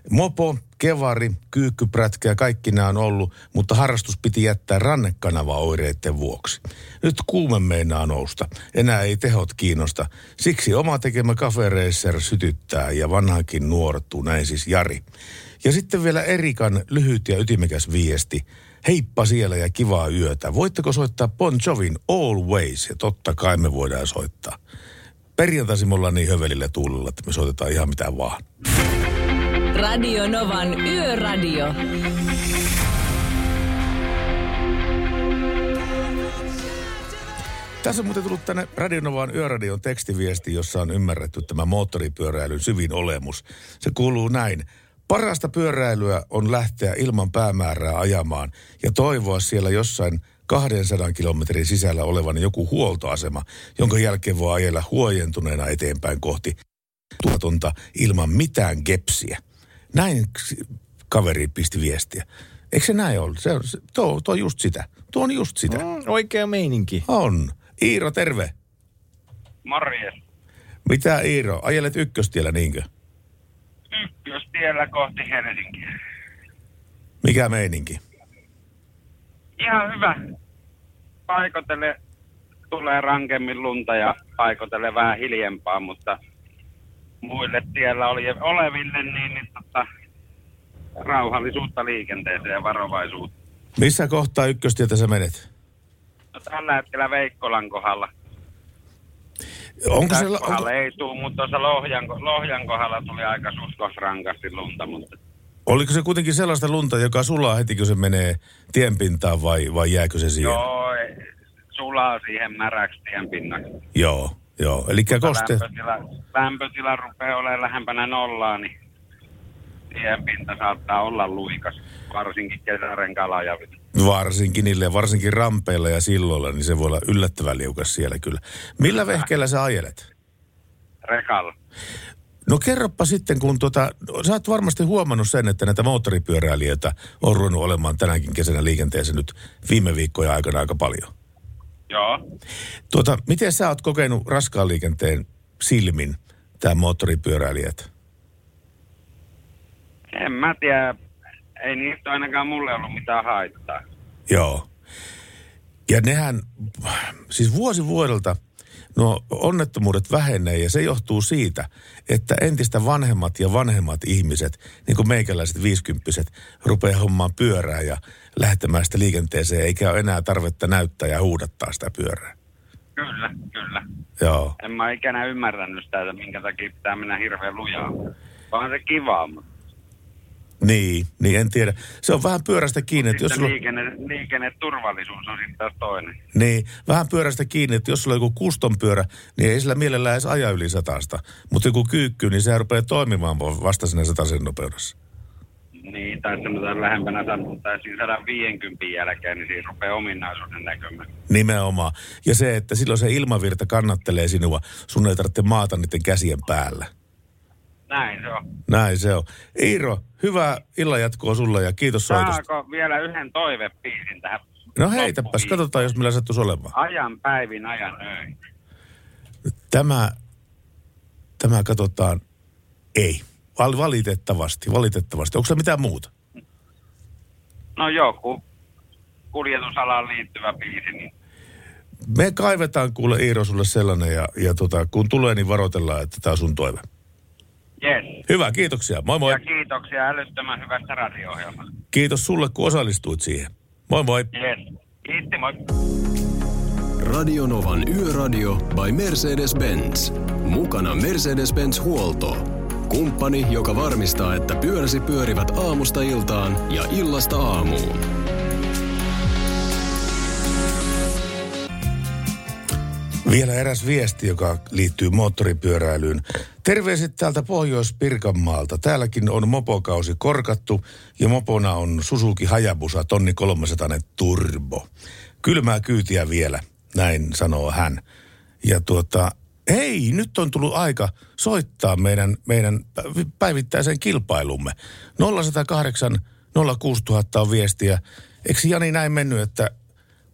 Mopo, kevari, kyykkyprätkä ja kaikki nämä on ollut, mutta harrastus piti jättää rannekanavaa oireiden vuoksi. Nyt kuume meinaa nousta, enää ei tehot kiinnosta. Siksi oma tekemä kafereisser sytyttää ja vanhankin nuortuu, näin siis Jari. Ja sitten vielä Erikan lyhyt ja ytimekäs viesti. Heippa siellä ja kivaa yötä. Voitteko soittaa Bon Jovin Always? Ja totta kai me voidaan soittaa. Perjantaisin me ollaan niin hövelillä tuulilla, että me soitetaan ihan mitään vaan. Radio Novan yöradio. Tässä on muuten tullut tänne Radio Novaan yöradion tekstiviesti, jossa on ymmärretty tämä moottoripyöräilyn syvin olemus. Se kuuluu näin. Parasta pyöräilyä on lähteä ilman päämäärää ajamaan ja toivoa siellä jossain kahdensadan kilometrin sisällä olevan joku huoltoasema, jonka jälkeen voi ajella huojentuneena eteenpäin kohti tuotonta ilman mitään gepsiä. Näin kaveri pisti viestiä. Eikö se näin ole? Se, se, tuo, tuo on just sitä. Tuo on just sitä. Mm, oikea meininki. On. Iiro, terve. Morjes. Mitä Iiro? Ajelet ykköstiellä niinkö? Ykköstiellä kohti Helsinkiä. Mikä meininki? Ihan hyvä. Paikotelle tulee rankemmin lunta ja paikotelle vähän hiljempaa, mutta muille tiellä oli oleville niin, niin tota, rauhallisuutta liikenteeseen ja varovaisuutta. Missä kohtaa ykköstietä sä menet? No, tällä hetkellä Veikkolan kohdalla. Onko se... Onko... ei tule, mutta tuossa Lohjan, Lohjan kohdalla tuli aika suskosrankasti lunta. Mutta... oliko se kuitenkin sellaista lunta, joka sulaa heti, kun se menee tienpintaan vai, vai jääkö se siihen? Joo, sulaa siihen märäksi tienpinnaksi. Joo, joo. Elikkä koste... lämpötila, lämpötila rupeaa olemaan lähempänä nollaa, niin tienpinta saattaa olla luikas, varsinkin kesärenkaalla ajavilla. Varsinkin niille, varsinkin rampeilla ja silloilla, niin se voi olla yllättävän liukas siellä kyllä. Millä vehkeellä sä ajelet? Rekalla. No kerropa sitten, kun tuota, sä oot varmasti huomannut sen, että näitä moottoripyöräilijöitä on ruvennut olemaan tänäkin kesänä liikenteessä nyt viime viikkoja aikana aika paljon. Joo. Tuota, miten sä oot kokenut raskaan liikenteen silmin tää moottoripyöräilijät? En mä tiedä. Ei niistä ainakaan mulle ollut mitään haittaa. Joo. Ja nehän, siis vuosi vuodelta no onnettomuudet vähenee ja se johtuu siitä, että entistä vanhemmat ja vanhemmat ihmiset, niin kuin meikäläiset viisikymppiset, rupeaa hommaan pyörää ja lähtemään sitä liikenteeseen, eikä ole enää tarvetta näyttää ja huudattaa sitä pyörää. Kyllä, kyllä. Joo. En mä ikinä ymmärtänyt sitä, että minkä takia pitää mennä hirveän lujaa. Vaan se kivaa, mutta... Niin, niin en tiedä. Se on vähän pyörästä kiinni, että jos sulla... liikenne, liikenneturvallisuus on sitten taas toinen. Niin, vähän pyörästä kiinni, että jos sulla on joku custom pyörä, niin ei sillä mielellään edes aja yli satasta. Mutta joku kyykky, niin sehän rupeaa toimimaan vasta sinne satasen nopeudessa. Niin, tai sanotaan lähempänä tai siinä sata viisikymmentä jälkeen, niin siinä rupeaa ominaisuuden näkymään. Nimenomaan. Ja se, että silloin se ilmavirta kannattelee sinua, sun ei tarvitse maata niiden käsien päällä. Näin se on. Näin se on. Iiro, hyvää illanjatkoa sulle ja kiitos soitosta. Saako vielä yhden toivepiisin tähän? No heitäpäs, katsotaan jos millä sattuisi olemaan. Ajan päivin, ajan öin. Tämä, tämä katsotaan, ei. Val, valitettavasti, valitettavasti. Onko se mitään muuta? No joku kuljetusalaan liittyvä biisi, niin... Me kaivetaan kuule Iiro sulle sellainen ja, ja tota, kun tulee niin varoitellaan, että tämä on sun toive. Yes. Hyvä, kiitoksia. Moi moi. Ja kiitoksia älyttömän hyvästä radio-ohjelmasta. Kiitos sulle, kun osallistuit siihen. Moi moi. Yes. Kiitti, moi. Radio Novan Yöradio by Mercedes-Benz. Mukana Mercedes-Benz Huolto. Kumppani, joka varmistaa, että pyöräsi pyörivät aamusta iltaan ja illasta aamuun. Vielä eräs viesti, joka liittyy moottoripyöräilyyn. Terveiset täältä Pohjois-Pirkanmaalta. Täälläkin on mopokausi korkattu ja mopona on Suzuki Hayabusa tonni kolmesataa turbo. Kylmää kyytiä vielä, näin sanoo hän. Ja tuota, hei, nyt on tullut aika soittaa meidän, meidän päivittäiseen kilpailumme. nolla yksi nolla kahdeksan nolla kuusi nolla nolla nolla on viestiä. Eikö Jani näin mennyt, että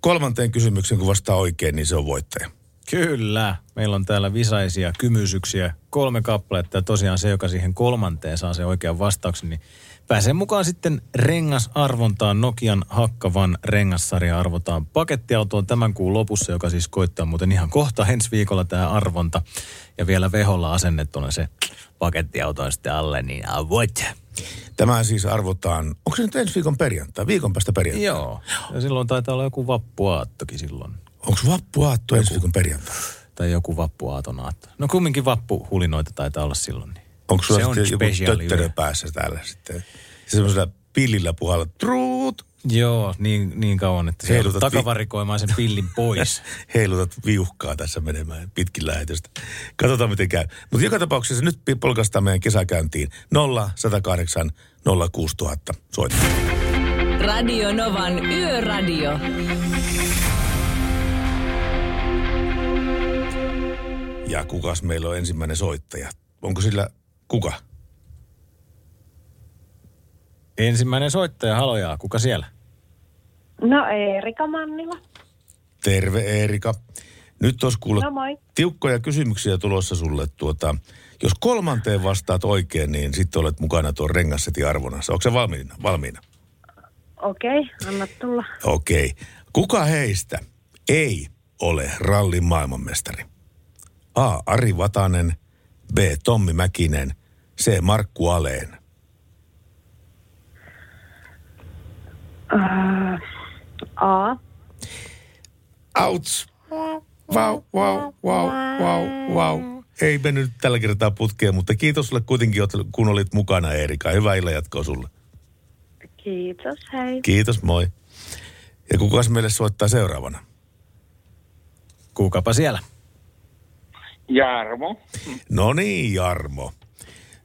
kolmanteen kysymyksen kun vastaa oikein, niin se on voittaja? Kyllä. Meillä on täällä visaisia kymysyksiä. Kolme kappaletta ja tosiaan se, joka siihen kolmanteen saa sen oikean vastauksen, niin pääsee mukaan sitten rengasarvontaan. Nokian Hakkavan rengassarja arvotaan pakettiautoon tämän kuun lopussa, joka siis koittaa muuten ihan kohta ensi viikolla tämä arvonta. Ja vielä veholla asennettuna se pakettiauto on sitten alle, niin avoit. Tämä siis arvotaan, onko se nyt ensi viikon perjantai, viikon päästä perjantai? Joo. Ja silloin taitaa olla joku vappuaattokin silloin. Onko vappuaatto ensi viikon perjantai? Tai joku vappuaaton aatto. No kumminkin vappuhulinoita taitaa olla silloin. Niin. Onko sulla on joku tötterö päässä täällä sitten? Semmoisella pillillä puhalla. Truut! Joo, niin, niin kauan, että se on takavarikoimaan sen pillin pois. Heilutat viuhkaa tässä menemään pitkin lähetystä. Katsotaan, miten käy. Mutta joka tapauksessa nyt polkaistaan meidän kesäkäyntiin. nolla yksi nolla kahdeksan nolla kuusi nolla nolla nolla. Soita. Radio Novan Yöradio. Ja kukas meillä on ensimmäinen soittaja? Onko sillä kuka? Ensimmäinen soittaja, halojaa. Kuka siellä? No Eerika Mannila. Terve Eerika. Nyt olisi kuule no, tiukkoja kysymyksiä tulossa sulle. Tuota, jos kolmanteen vastaat oikein, niin sitten olet mukana tuon rengassetin arvonnassa. Onko se valmiina? valmiina? Okei, okay, anna tulla. Okei. Okay. Kuka heistä ei ole rallin maailmanmestari? A. Ari Vatanen, B. Tommi Mäkinen, C. Markku Aleen. Uh, A. Outs. Vau, vau, vau, vau, vau. Ei mennyt tällä kertaa putkeen, mutta kiitos sulle kuitenkin, kun olit mukana Erika. Hyvää illan jatkoa sulle. Kiitos, hei. Kiitos, moi. Ja kukas meille soittaa seuraavana? Kuukapa siellä. Jarmo. No niin, Jarmo.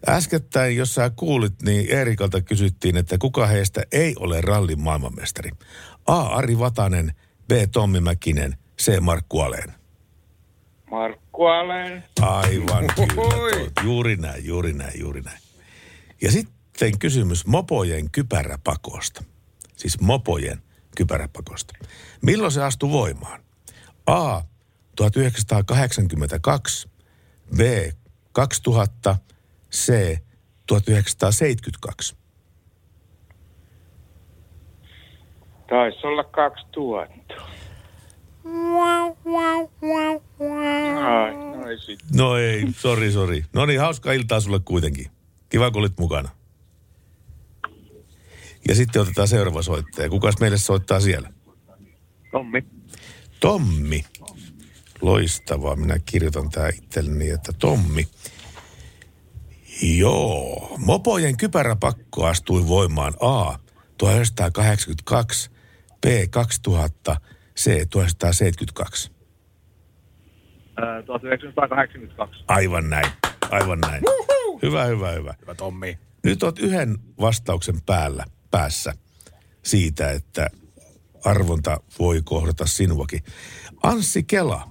Äskettäin, jos sä kuulit, niin Eerikalta kysyttiin, että kuka heistä ei ole rallin maailmanmestari. A. Ari Vatanen, B. Tommi Mäkinen, C. Markku Aleen. Markku Aleen. Aivan kyllä. Juuri näin, juuri näin, juuri näin. Ja sitten kysymys mopojen kypäräpakosta. Siis mopojen kypäräpakosta. Milloin se astui voimaan? A. tuhatyhdeksänsataakahdeksankymmentäkaksi, B. kaksituhatta, C. tuhatyhdeksänsataaseitsemänkymmentäkaksi. Taisi olla kaksituhatta. Ai, no ei sitten. No ei, sori, sori. No niin, hauskaa iltaa sulle kuitenkin. Kiva, kun olit mukana. Ja sitten otetaan seuraava soittaja. Kukas meille soittaa siellä? Tommi. Tommi. Loistavaa. Minä kirjoitan tää itselleni, että Tommi. Joo. Mopojen kypäräpakko astui voimaan A. tuhatyhdeksänsataakahdeksankymmentäkaksi, B. kaksituhatta, C. tuhatyhdeksänsataaseitsemänkymmentäkaksi. Äh, tuhatyhdeksänsataakahdeksankymmentäkaksi. Aivan näin. Aivan näin. Uhuhu. Hyvä, hyvä, hyvä. Hyvä Tommi. Nyt oot yhden vastauksen päällä, päässä siitä, että arvonta voi kohdata sinuakin. Anssi Kela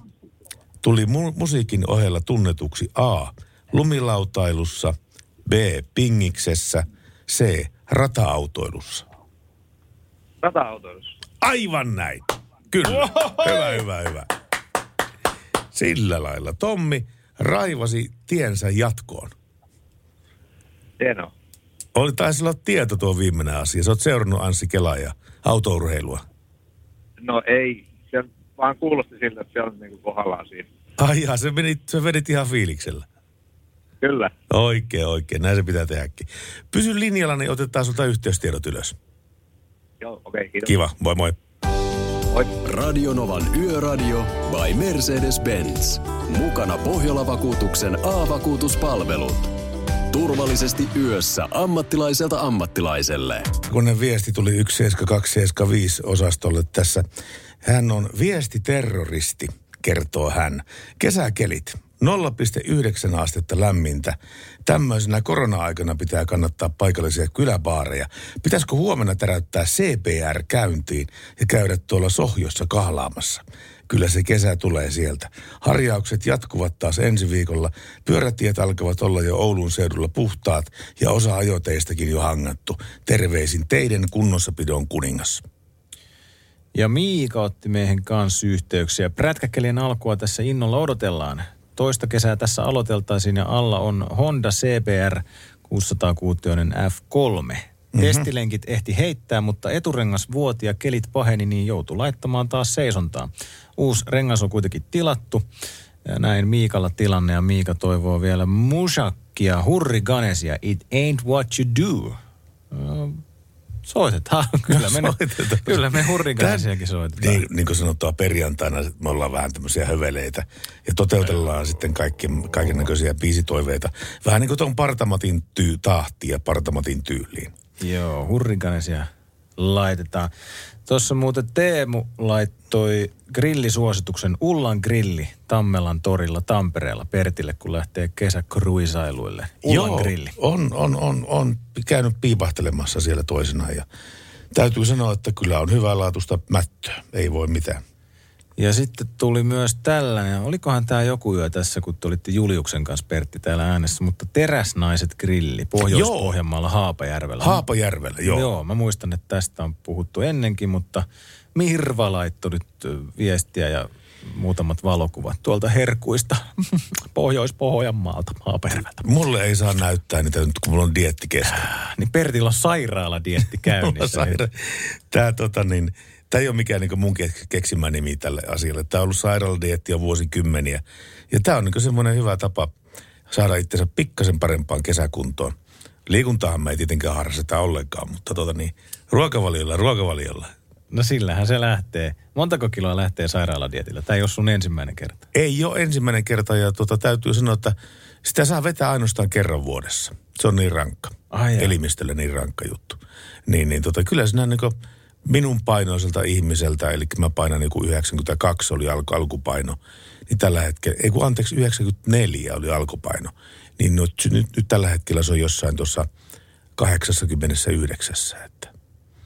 tuli mu- musiikin ohella tunnetuksi A. lumilautailussa, B. pingiksessä, C. rata-autoilussa. Rata-autoilussa. Aivan näin. Kyllä. Ohoho! Hyvä, hyvä, hyvä. Sillä lailla Tommi raivasi tiensä jatkoon. Hienoa. Oli taisi olla tieto tuo viimeinen asia. Sä oot seurannut Anssi Kelaa ja autourheilua. No ei. Se vaan kuulosti siltä, että se on niin kuin kohdallaan siinä. Ai ihan, se vedit, se vedit ihan fiiliksellä. Kyllä. Oikein, oikein. Näin se pitää tehdäkin. Pysy linjalla, niin otetaan sulta yhteystiedot ylös. Joo, okei, okay, kiitos. Kiva, moi moi. Moi. Radio Novan Yöradio by Mercedes-Benz. Mukana Pohjola-vakuutuksen A-vakuutuspalvelut. Turvallisesti yössä ammattilaiselta ammattilaiselle. Kun viesti tuli yksi seitsemän kaksi seitsemän viisi osastolle tässä. Hän on viestiterroristi, kertoo hän. Kesäkelit. nolla pilkku yhdeksän astetta lämmintä. Tämmöisenä korona-aikana pitää kannattaa paikallisia kyläbaareja. Pitäisikö huomenna täräyttää C B R käyntiin ja käydä tuolla Sohjossa kahlaamassa? Kyllä se kesä tulee sieltä. Harjaukset jatkuvat taas ensi viikolla. Pyörätiet alkavat olla jo Oulun seudulla puhtaat ja osa ajoteistakin jo hangattu. Terveisin teiden kunnossapidon kuningas. Ja Miika otti meihin kanssa yhteyksiä. Prätkäkelien alkua tässä innolla odotellaan. Toista kesää tässä aloiteltaisiin ja alla on Honda C B R kuusisataakuutioinen F kolme. Mm-hmm. Testilenkit ehti heittää, mutta eturengas vuoti ja kelit paheni, niin joutui laittamaan taas seisontaan. Uusi rengas on kuitenkin tilattu. Ja näin Miikalla tilanne ja Miika toivoo vielä musakkia, Hurricanesia, It Ain't What You Do. Soitetaan. Kyllä me, soitetaan. Kyllä me Hurricanesiakin soitetaan. Niin, niin kuin sanotaan perjantaina, me ollaan vähän tämmöisiä höveleitä ja toteutellaan sitten kaikennäköisiä biisitoiveita. Vähän niin kuin tuon Partamatin tyy, tahtiin ja Partamatin tyyliin. Joo, Hurricanesia laitetaan. Tuossa muuten Teemu laittoi grillisuosituksen Ullan grilli Tammelan torilla Tampereella Pertille, kun lähtee kesäkruisailuille. Ullan Joo, grilli. on, on, on, on käynyt piipahtelemassa siellä toisenaan ja täytyy sanoa, että kyllä on hyvää laatusta mättöä, ei voi mitään. Ja sitten tuli myös tällainen, olikohan tämä joku yö tässä, kun te olitte Juliuksen kanssa Pertti täällä äänessä, mutta Teräsnaiset grilli Pohjois-Pohjanmaalla Haapajärvellä. Haapajärvellä, joo. Joo, mä muistan, että tästä on puhuttu ennenkin, mutta Mirva laittoi nyt viestiä ja muutamat valokuvat tuolta herkuista Pohjois-Pohjanmaalta Haapajärveltä. Mulle ei saa näyttää niitä nyt, kun mulla on dieetti kesken. Niin Pertillä on sairaaladieetti käynnissä. Tämä tota niin... Tämä ei ole mikään niin mun keksimä nimi tälle asialle. Tämä on ollut sairaaladieettiä vuosikymmeniä. Ja tämä on niin semmoinen hyvä tapa saada itsensä pikkasen parempaan kesäkuntoon. Liikuntaahan me ei tietenkään harrasteta ollenkaan, mutta tuota niin, ruokavaliolla, ruokavaliolla. No sillähän se lähtee. Montako kiloa lähtee sairaaladietillä? Tämä ei ole sun ensimmäinen kerta. Ei ole ensimmäinen kerta ja tuota, täytyy sanoa, että sitä saa vetää ainoastaan kerran vuodessa. Se on niin rankka. Ai elimistölle niin rankka juttu. Niin, niin tota, kyllä sinä niin kuin... Minun painoiselta ihmiseltä, eli mä painan joku yhdeksänkymmentäkaksi oli alku, alkupaino, niin tällä hetkellä, ei kun anteeksi yhdeksänkymmentäneljä oli alkupaino, Niin nyt, nyt, nyt tällä hetkellä se on jossain tuossa kahdeksankymmentäyhdeksän. Että.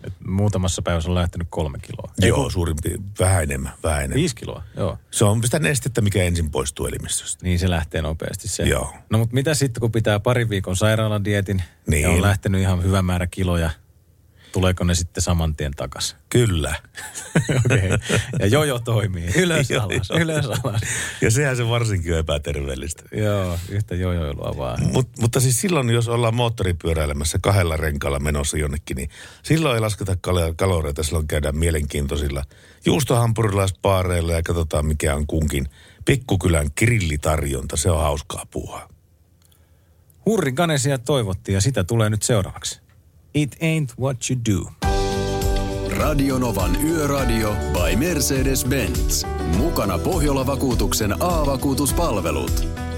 Et muutamassa päivässä on lähtenyt kolme kiloa. Joo, Eiku... suurimpi, vähän enemmän, vähän enemmän. Viisi kiloa, joo. Se on sitä nestettä, mikä ensin poistuu elimistöstä. Niin se lähtee nopeasti se. Joo. No mutta mitä sitten, kun pitää pari viikon sairaalan dietin niin. Ja on lähtenyt ihan hyvä määrä kiloja, tuleeko ne sitten saman tien takaisin? Kyllä. Okei. Okay. Ja jojo toimii. Ylös alas, ylös alas. Ja sehän se varsinkin on epäterveellistä. Joo, yhtä jojoilua vaan. Mut, mutta siis silloin, jos ollaan moottoripyöräilemässä kahdella renkaalla menossa jonnekin, niin silloin ei lasketa kal- kaloreita, silloin käydään mielenkiintoisilla juustohampurilaispaareilla ja katsotaan, mikä on kunkin pikkukylän grillitarjonta. Se on hauskaa puuhaa. Hurricanesia toivottiin ja sitä tulee nyt seuraavaksi. It ain't what you do. Radio Novan Yöradio by Mercedes-Benz. Mukana Pohjola-vakuutuksen A-vakuutuspalvelut.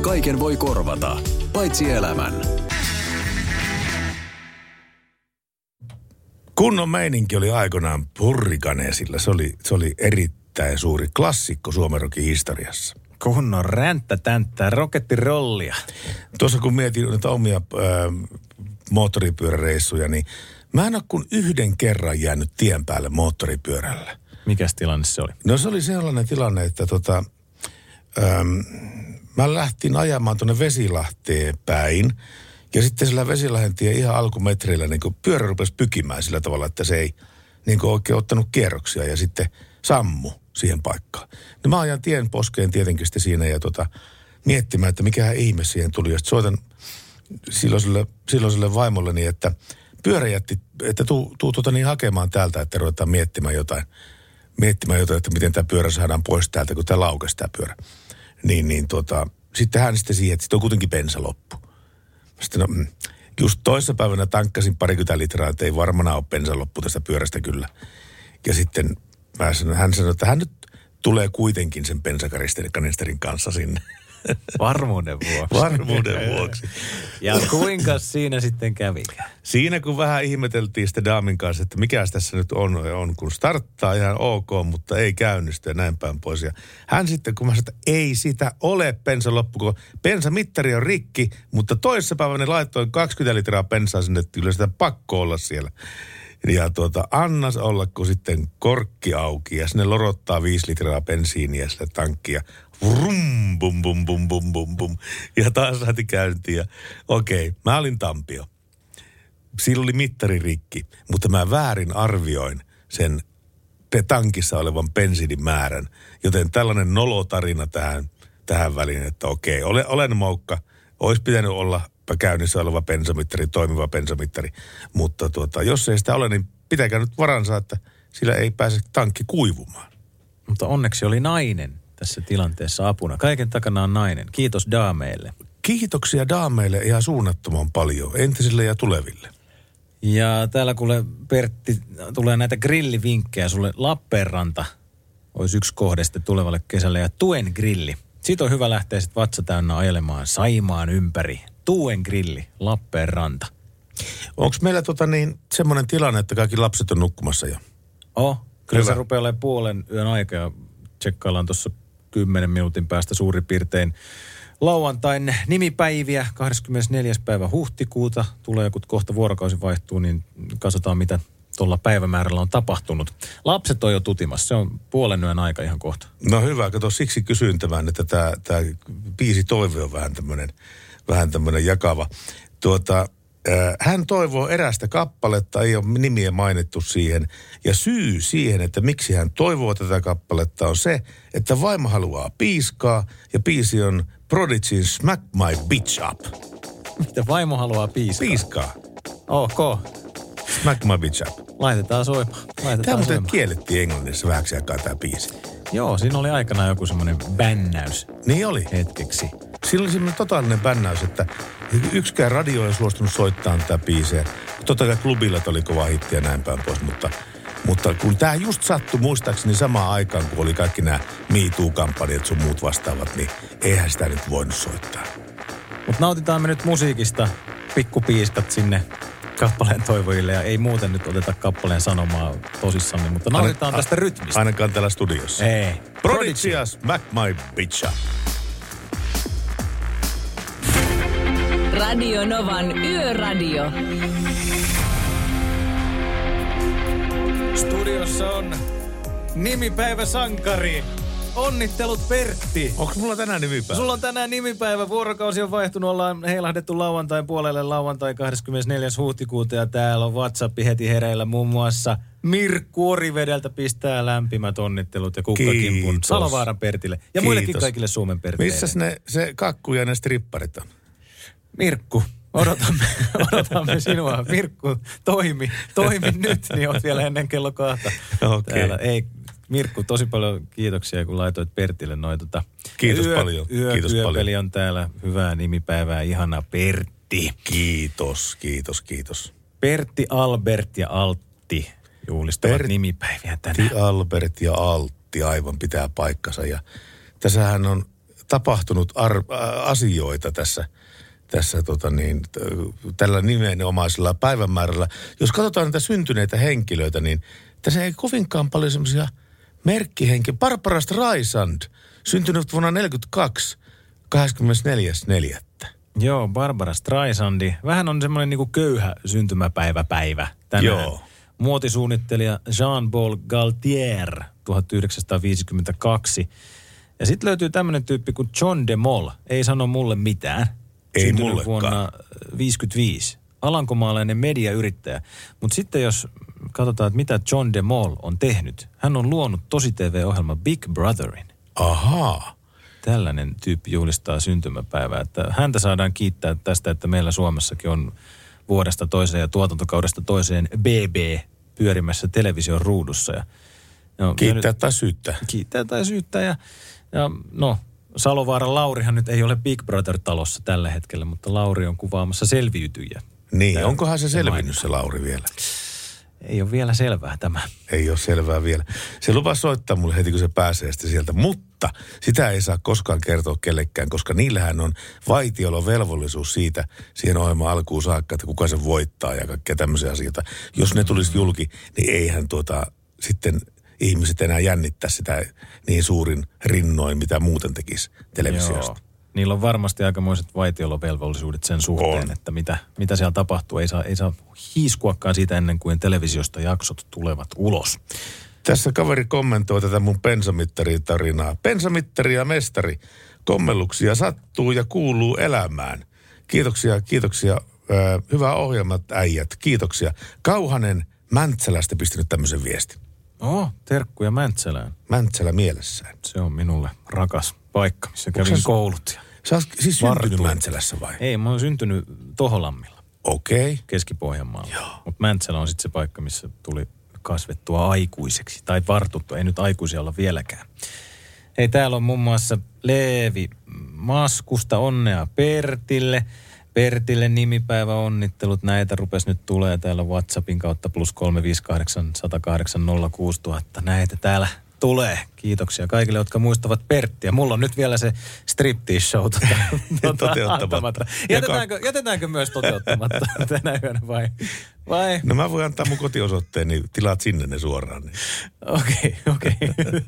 Kaiken voi korvata, paitsi elämän. Kunnon meininki oli aikanaan Hurricanesilla. Se oli, se oli erittäin suuri klassikko Suomen rokin historiassa. Kunnon ränttä tänttää, rokettirollia. Tuossa kun mietin näitä omia äh, moottoripyöräreissuja, niin mä en ole kuin yhden kerran jäänyt tien päälle moottoripyörällä. Mikäs tilanne se oli? No se oli sellainen tilanne, että tota... Ähm, Mä lähtin ajamaan tuonne Vesilahteen päin ja sitten sillä Vesilahtien ihan alkumetreillä niin kuin pyörä rupesi pykimään sillä tavalla, että se ei niin kuin oikein ottanut kierroksia ja sitten sammu siihen paikkaan. No mä ajan tien poskeen tietenkin sitten siinä ja tota, miettimään, että mikähän ihme siihen tuli. Ja sitten soitan silloiselle, silloiselle vaimolleni, että pyörä jätti, että tuu, tuu tuota niin hakemaan täältä, että ruvetaan miettimään jotain, miettimään jotain, että miten tämä pyörä saadaan pois täältä, kun tämä laukesi tämä pyörä. Niin, niin tota, sitten hän sitten siihen, että sitten on kuitenkin bensa loppu. Sitten no, just toissapäivänä tankkasin parikymmentä litraa, että ei varmana ole bensa loppu tästä pyörästä kyllä. Ja sitten mä sanon, hän sanoi, että hän nyt tulee kuitenkin sen bensakanisterin kanssa sinne. Varmuuden vuoksi. Varmuuden vuoksi. Ja kuinka siinä sitten kävikään? Siinä kun vähän ihmeteltiin sitten daamin kanssa, että mikäs tässä nyt on, on kun starttaa ihan ok, mutta ei käynnisty ja näin päin pois. Ja hän sitten, kun mä sanoin, että ei sitä ole bensa loppu, kun bensamittari on rikki, mutta toissapäivänä laitoin kaksikymmentä litraa bensaa sinne, että kyllä sitä pakko olla siellä. Ja tuota, annas olla, kun sitten korkki auki ja sinne lorottaa viisi litraa bensiiniä sille tankkiin. Vrum, bum, bum, bum, bum, bum, bum. Ja taas lähti käyntiin ja okei, okay, mä olin Tampio. Siinä oli mittari rikki, mutta mä väärin arvioin sen tankissa olevan bensiinin määrän. Joten tällainen nolotarina tähän, tähän väliin, että okei, okay, olen moukka. Olisi pitänyt olla käynnissä oleva bensamittari, toimiva bensamittari. Mutta tuota, jos ei sitä ole, niin pitäkää nyt varansa, että sillä ei pääse tankki kuivumaan. Mutta onneksi oli nainen tässä tilanteessa apuna. Kaiken takana on nainen. Kiitos daameille. Kiitoksia daameille ihan suunnattoman paljon, entisille ja tuleville. Ja täällä kuule Pertti, tulee näitä grillivinkkejä sulle. Lappeenranta olisi yksi kohdeste tulevalle kesälle ja Tuen grilli. Siitä on hyvä lähteä sitten vatsa täynnä ajelemaan Saimaan ympäri. Tuen grilli, Lappeenranta. Onko meillä tota niin, semmoinen tilanne, että kaikki lapset on nukkumassa jo? Oh, kyllä hyvä. Se rupeaa olemaan puolen yön aikaa. Tsekkaillaan tuossa kymmenen minuutin päästä suurin piirtein lauantain nimipäiviä. kahdeskymmenesneljäs päivä huhtikuuta tulee, kun kohta vuorokausi vaihtuu, niin katsotaan mitä tuolla päivämäärällä on tapahtunut. Lapset on jo tutimassa, se on puolen yön aika ihan kohta. No hyvä, kato siksi kysyin tämän, että tämä, tämä biisi toive on vähän tämmöinen vähän tämmöinen jakava. Tuota, äh, hän toivoo erästä kappaletta, ei ole nimiä mainittu siihen. Ja syy siihen, että miksi hän toivoo tätä kappaletta on se, että vaimo haluaa piiskaa ja biisi on Prodigyn Smack My Bitch Up. Mitä vaimo haluaa piiskaa? Piiskaa. Ok. Smack My Bitch Up. Laitetaan soimaan. Laitetaan tämä muuten kiellettiin englannissa vähäksi aikaa tämä biisi. Joo, siinä oli aikanaan joku semmoinen bännäys. Niin oli. Hetkeksi. Sillä oli semmoinen totaalinen bännäys, että yksikään radio ei suostunut soittamaan tätä biiseä. Totta kai klubilla oli kova hitti ja näin päin pois, mutta, mutta kun tämä just sattui muistaakseni samaan aikaan, kun oli kaikki nämä Me Too-kampanjat sun muut vastaavat, niin eihän sitä nyt voinut soittaa. Mutta nautitaan me nyt musiikista, pikkupiiskat sinne kappaleen toivojille ja ei muuten nyt oteta kappaleen sanomaa tosissamme, mutta nautitaan tästä rytmistä. Ainakaan täällä studiossa. Ei. Prodigy's Mac My Bitch Up. Radio Novan Yöradio. Studiossa on nimipäivä sankari. Onnittelut Pertti. Onko mulla tänään nimipäivä? Sulla on tänään nimipäivä. Vuorokausi on vaihtunut. Ollaan heilahdettu lauantain puolelle lauantai kahdeskymmenesneljäs huhtikuuta ja täällä on WhatsApp heti hereillä muun muassa. Mirkku Orivedeltä pistää lämpimät onnittelut ja kukkakimpun Salovaaran Pertille ja Kiitos. Muillekin kaikille Suomen Perteille. Missäs ne se kakku ja ne stripparit on? Mirkku, odotamme, odotamme sinua. Mirkku, toimi, toimi nyt, niin olet vielä ennen kello kahta. Okay. Täällä. Ei, Mirkku, tosi paljon kiitoksia, kun laitoit Pertille noin tota. Kiitos yö, paljon. Yö, kiitos yöpeli paljon. On täällä. Hyvää nimipäivää, ihana Pertti. Kiitos, kiitos, kiitos. Pertti, Albert ja Altti juhlistavat Pertti, nimipäiviä tänään. Pertti, Albert ja Altti aivan pitää paikkansa. Ja tässähän on tapahtunut ar- asioita tässä. Tässä tota niin, tällä nimenomaisella päivämäärällä. Jos katsotaan näitä syntyneitä henkilöitä, niin tässä ei kovinkaan paljon semmoisia merkkihenkiä. Barbara Streisand, syntynyt vuonna yhdeksäntoista neljäkymmentäkaksi, kahdeskymmenesneljäs neljättä. Joo, Barbara Streisandi. Vähän on semmoinen niinku köyhä syntymäpäiväpäivä tänään. Joo. Muotisuunnittelija Jean-Paul Gaultier, tuhatyhdeksänsataaviisikymmentäkaksi. Ja sitten löytyy tämmöinen tyyppi kuin John de Mol. Ei sano mulle mitään. Ei syntynyt mullekaan. Vuonna tuhatyhdeksänsataaviisikymmentäviisi. Alankomaalainen mediayrittäjä. Mutta sitten jos katsotaan, että mitä John de Mol on tehnyt. Hän on luonut tosi-tv-ohjelma Big Brotherin. Ahaa. Tällainen tyyppi juhlistaa syntymäpäivää. Että häntä saadaan kiittää tästä, että meillä Suomessakin on vuodesta toiseen ja tuotantokaudesta toiseen B B pyörimässä television ruudussa. Ja, no, kiittää nyt, tai syyttää. Kiittää tai syyttää ja, ja no... Salovaaran Laurihan nyt ei ole Big Brother-talossa tällä hetkellä, mutta Lauri on kuvaamassa selviytyjä. Niin, tämä onkohan se selvinnyt mainita. Se Lauri vielä? Ei ole vielä selvää tämä. Ei ole selvää vielä. Se lupaa soittaa mulle heti, kun se pääsee sitten sieltä, mutta sitä ei saa koskaan kertoa kellekään, koska niillähän on vaitiolo velvollisuus siitä siihen ohjelman alkuun saakka, että kuka se voittaa ja kaikkea tämmöisiä asioita. Jos ne tulisi julki, niin eihän tuota sitten... Ihmiset enää jännittää sitä niin suurin rinnoin, mitä muuten tekisi televisiosta. Joo. Niillä on varmasti aikamoiset vaitiolovelvollisuudet sen suhteen, on. Että mitä, mitä siellä tapahtuu. Ei saa, ei saa hiiskuakaan siitä ennen kuin televisiosta jaksot tulevat ulos. Tässä kaveri kommentoi tätä mun pensamittari-tarinaa. Pensamittari ja mestari. Kommelluksia sattuu ja kuuluu elämään. Kiitoksia, kiitoksia. Hyvää ohjelmat, äijät. Kiitoksia. Kauhanen Mäntsälästä pistänyt tämmöisen viestin. Oh, terkkuja Mäntsälään. Mäntsälä mielessään. Se on minulle rakas paikka, missä kävin sä, koulut. Ja sä oot siis syntynyt Mäntsälässä vai? Ei, mä oon syntynyt Toholammilla. Okei. Okay. Keski-Pohjanmaalla. Joo. Mutta Mäntsälä on sitten se paikka, missä tuli kasvettua aikuiseksi. Tai vartuttua, ei nyt aikuisia olla vieläkään. Hei, täällä on muun muassa Leevi Maskusta. Onnea Pertille. Pertille nimipäivä onnittelut. Näitä rupes nyt tulee täällä WhatsAppin kautta plus kolme viisi kahdeksan, yksi nolla kahdeksan, nolla kuusi nolla nolla nolla. Näitä täällä tulee. Kiitoksia kaikille, jotka muistavat Perttiä. Mulla on nyt vielä se striptease-show tuota, tuota, toteuttamatta. Jätetäänkö, jätetäänkö myös toteuttamatta tänä yönä vai, vai? No mä voin antaa mun kotiosoitteeni, niin tilaat sinne ne suoraan. Niin. Okei, okei. Okay.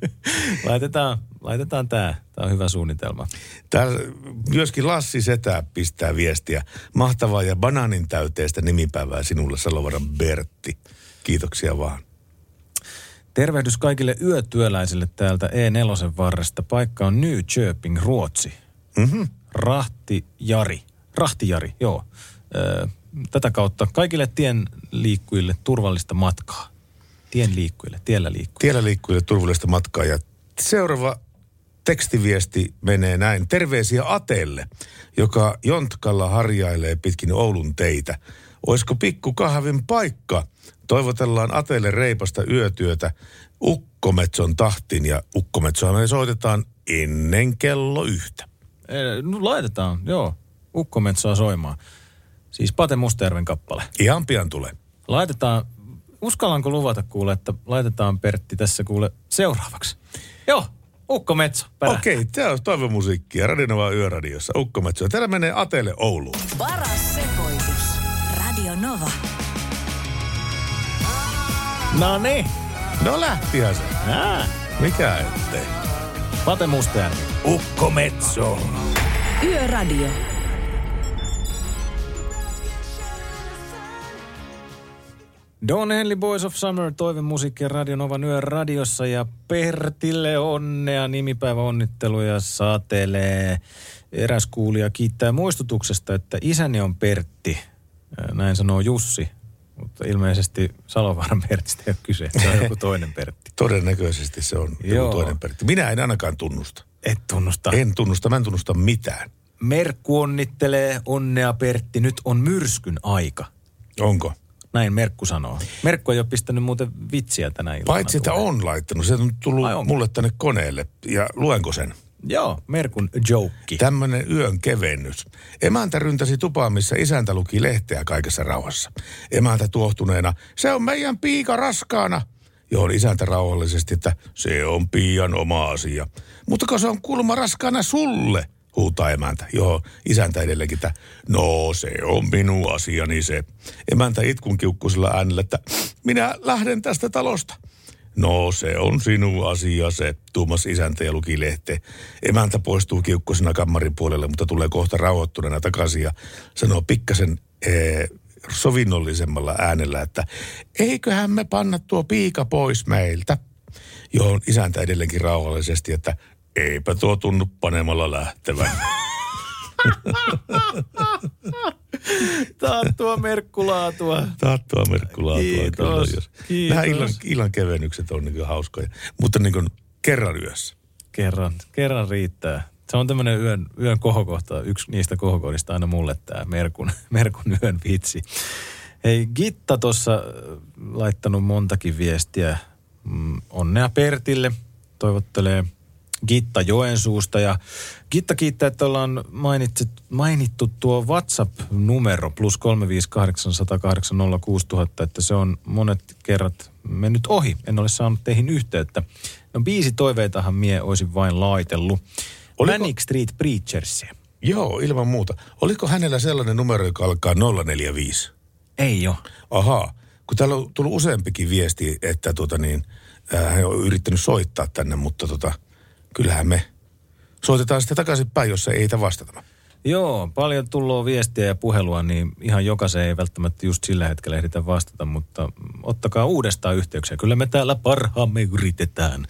Laitetaan, laitetaan tää. Tää on hyvä suunnitelma. Täällä myöskin Lassi Setä pistää viestiä. Mahtavaa ja banaanin täyteistä nimipäivää sinulle, Salovaaran Bertti. Kiitoksia vaan. Tervehdys kaikille yötyöläisille täältä E neljä varresta. Paikka on Nyköping, Ruotsi. Mm-hmm. Rahti Jari. Rahti Jari, joo. Tätä kautta kaikille tien liikkujille turvallista matkaa. Tien liikkujille, tiellä liikkujille. Tiellä liikkujille turvallista matkaa. Ja seuraava tekstiviesti menee näin. Terveisiä Atelle, joka Jontkalla harjailee pitkin Oulun teitä. Oisko pikku kahvin paikka? Toivotellaan Ateille reipasta yötyötä Ukkometson tahtiin ja Ukkometsoa me soitetaan ennen kello yhtä. No laitetaan, joo. Ukkometsoa soimaan. Siis Pate Mustajärven kappale. Ihan pian tulee. Laitetaan, uskallanko luvata kuule, että laitetaan Pertti tässä kuule seuraavaksi. Joo, Ukkometso. Okei, okay, tää on toivomusiikkia. Radio Nova Yöradiossa Ukkometsoa. Täällä menee Atelle Ouluun. Paras sekoitus. Radio Nova. No niin. No lähtihän se. Nää. Mikä ettei. Pate Mustajärvi. Ukkometso. Yöradio. Don Henley, Boys of Summer, toivemusiikkia Radio Novan yön radiossa ja Pertille onnea, nimipäiväonnitteluja satelee. Eräs kuulija kiittää muistutuksesta, että isäni on Pertti, näin sanoo Jussi, mutta ilmeisesti Salovaaran Pertistä ei ole kyse, se on joku toinen Pertti. Todennäköisesti se on joku toinen Pertti. Minä en ainakaan tunnusta. Et tunnusta. En tunnusta, mä en tunnusta mitään. Merkku onnittelee, onnea Pertti, nyt on myrskyn aika. Onko? Näin Merkku sanoo. Merkku ei ole pistänyt muuten vitsiä tänä iltana. Paitsi, että on laittanut. Se on tullut mulle tänne koneelle. Ja luenko sen? Joo, Merkun joke. Tämmönen yön kevennys. Emäntä ryntäsi tupaan, missä isäntä luki lehteä kaikessa rauhassa. Emäntä tuohtuneena, se on meidän piika raskaana. Johon isäntä rauhallisesti, että se on piian oma asia. Mutta kun se on kulma raskaana sulle, huutaa emäntä, johon isäntä edelleenkin, että no se on minun asiani se. Emäntä itkun kiukkuisella äänellä, että minä lähden tästä talosta. No se on sinun asia se, tuumas isäntä ja luki lehteen. Emäntä poistuu kiukkuisena kammarin puolelle, mutta tulee kohta rauhoittuneena takaisin ja sanoo pikkasen ee, sovinnollisemmalla äänellä, että eiköhän me panna tuo piika pois meiltä. Johon isäntä edelleenkin rauhallisesti, että eipä tuo tunnu panemalla lähtevän. Taattua merkkulaatua. Taattua merkkulaatua. Kiitos. Kyllä, kiitos. Nämä illan, illan kevennykset on niin kuin hauskoja, mutta niin kuin kerran yössä. Kerran, kerran riittää. Se on tämmöinen yön, yön kohokohta, yksi niistä kohokohdista aina mulle tämä Merkun, Merkun yön vitsi. Hei, Gitta tuossa laittanut montakin viestiä. Onnea Pertille, toivottelee Gitta Joensuusta ja Gitta kiittää, että ollaan mainitsit, mainittu tuo WhatsApp-numero plus kolme viisi kahdeksan nolla kahdeksan nolla kuusi tuhatta, että se on monet kerrat mennyt ohi. En ole saanut teihin yhteyttä. No biisi toiveitahan mie olisin vain laitellut. Oliko... Manic Street Preachersia. Joo, ilman muuta. Oliko hänellä sellainen numero, joka alkaa nolla neljä viisi? Ei ole. Ahaa, kun täällä on tullut useampikin viesti, että tuota niin, äh, hän on yrittänyt soittaa tänne, mutta tota... Kyllähän me soitetaan sitten takaisinpäin, jos ei itä vastata. Joo, paljon tullut viestiä ja puhelua, niin ihan jokaisen ei välttämättä just sillä hetkellä ehditä vastata, mutta ottakaa uudestaan yhteyksiä. Kyllä me täällä parhaamme yritetään.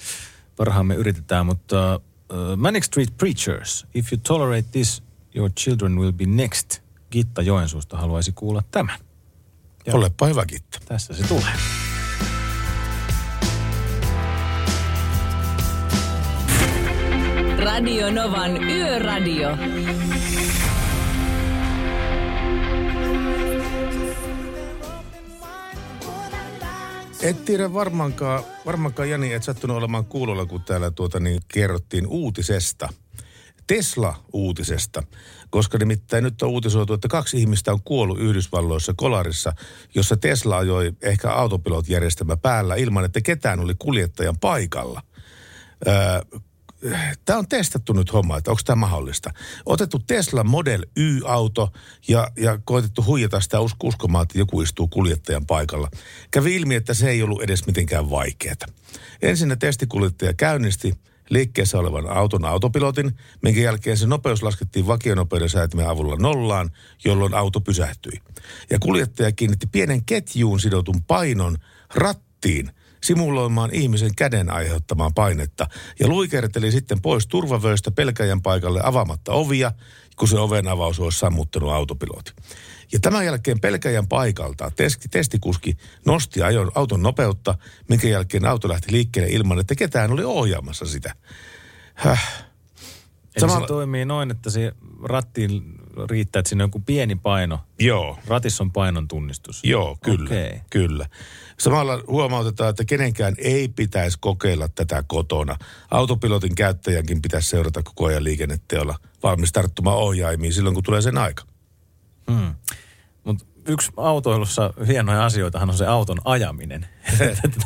Parhaamme yritetään, mutta uh, Manic Street Preachers, if you tolerate this, your children will be next. Gitta Joensuusta haluaisi kuulla tämän. Ja olepa hyvä, Gitta. Tässä se tulee. Radio Novan Yöradio. Et tiedä varmaankaan, varmaankaan Jani, et sattunut olemaan kuulolla, kun täällä tuota, niin kerrottiin uutisesta. Tesla-uutisesta, koska nimittäin nyt on uutisoitu, että kaksi ihmistä on kuollut Yhdysvalloissa kolarissa, jossa Tesla ajoi ehkä autopilot-järjestelmä päällä ilman, että ketään oli kuljettajan paikalla. Öö, Tämä on testattu nyt homma, että onko tämä mahdollista. Otettu Tesla Model Y-auto ja, ja koetettu huijata sitä uskomaan, että joku istuu kuljettajan paikalla. Kävi ilmi, että se ei ollut edes mitenkään vaikeaa. Ensinnä testikuljettaja käynnisti liikkeessä olevan auton autopilotin, minkä jälkeen se nopeus laskettiin vakionopeuden säätimen avulla nollaan, jolloin auto pysähtyi. Ja kuljettaja kiinnitti pienen ketjuun sidotun painon rattiin, simuloimaan ihmisen käden aiheuttamaan painetta ja luikerteli sitten pois turvavöistä pelkäjän paikalle avaamatta ovia, kun se oven avaus olisi sammuttanut autopilotin. Ja tämän jälkeen pelkäjän paikalta testi, testikuski nosti ajon auton nopeutta, minkä jälkeen auto lähti liikkeelle ilman, että ketään oli ohjaamassa sitä. Häh. Eli samalla... se toimii noin, että se rattiin riittää, että siinä on joku pieni paino. Joo. Ratissa on painon tunnistus. Joo, kyllä. Okay. Kyllä. Samalla huomautetaan, että kenenkään ei pitäisi kokeilla tätä kotona. Autopilotin käyttäjänkin pitäisi seurata koko ajan liikenneteolla valmis tarttumaan ohjaimiin silloin, kun tulee sen aika. Hmm. Mutta yksi autoilussa hienoja asioitahan on se auton ajaminen.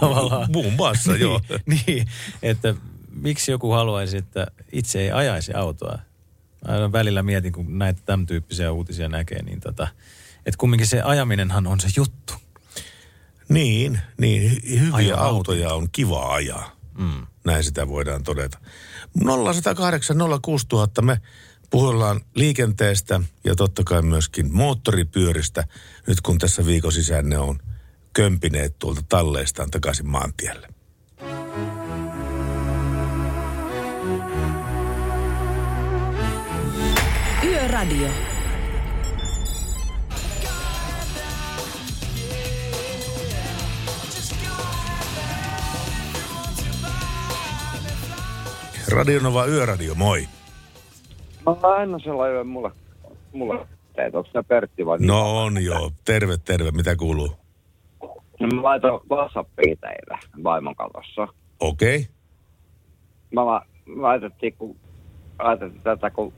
Tavallaan... Muun muassa, niin, joo. Niin, että miksi joku haluaisi, että itse ei ajaisi autoa? Aina välillä mietin, kun näitä tämän tyyppisiä uutisia näkee, niin tota, että kumminkin se ajaminenhan on se juttu. Niin, niin hyviä Aja autoja auto. On kiva ajaa. Mm. Näin sitä voidaan todeta. nolla yksi nolla kahdeksan nolla kuusi nolla nolla nolla me puhutaan liikenteestä ja totta kai myöskin moottoripyöristä, nyt kun tässä viikon sisään ne on kömpineet tuolta talleistaan takaisin maantielle. Yöradio. Radio Nova Yöradio, moi. Mä oon aina sellainen mulla, mulla teet, onko sinä Pertti vai? No on joo, terve terve, mitä kuuluu? No mä laitan WhatsAppia teille vaimon katossa. Okei. Okay. Mä la, laitettiin, kun laitettiin tätä, kun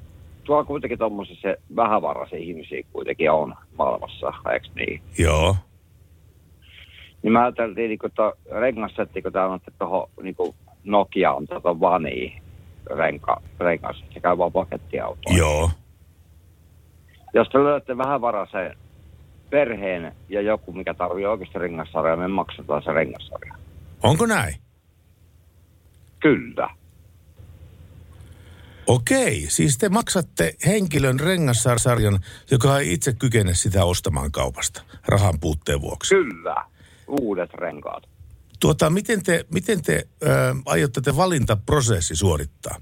tuolla kuitenkin tuommoisia vähävaraisia ihmisiä kuitenkin on maailmassa, eikö niin? Joo. Niin mä ajattelin, niin että rengassetti, kun täällä on tuohon niin Nokia on tuota vanii. Renka, renkas, se käy vaan pakettiautoa. Joo. Jos te löydätte vähän varaisen perheen ja joku, mikä tarvii oikeasti rengassarjaa, me maksataan se rengassarja. Onko näin? Kyllä. Okei, siis te maksatte henkilön rengassarjan, joka ei itse kykene sitä ostamaan kaupasta rahan puutteen vuoksi. Kyllä, uudet renkaat. Tuota, miten te, miten te ö, aiotte te valintaprosessi suorittaa?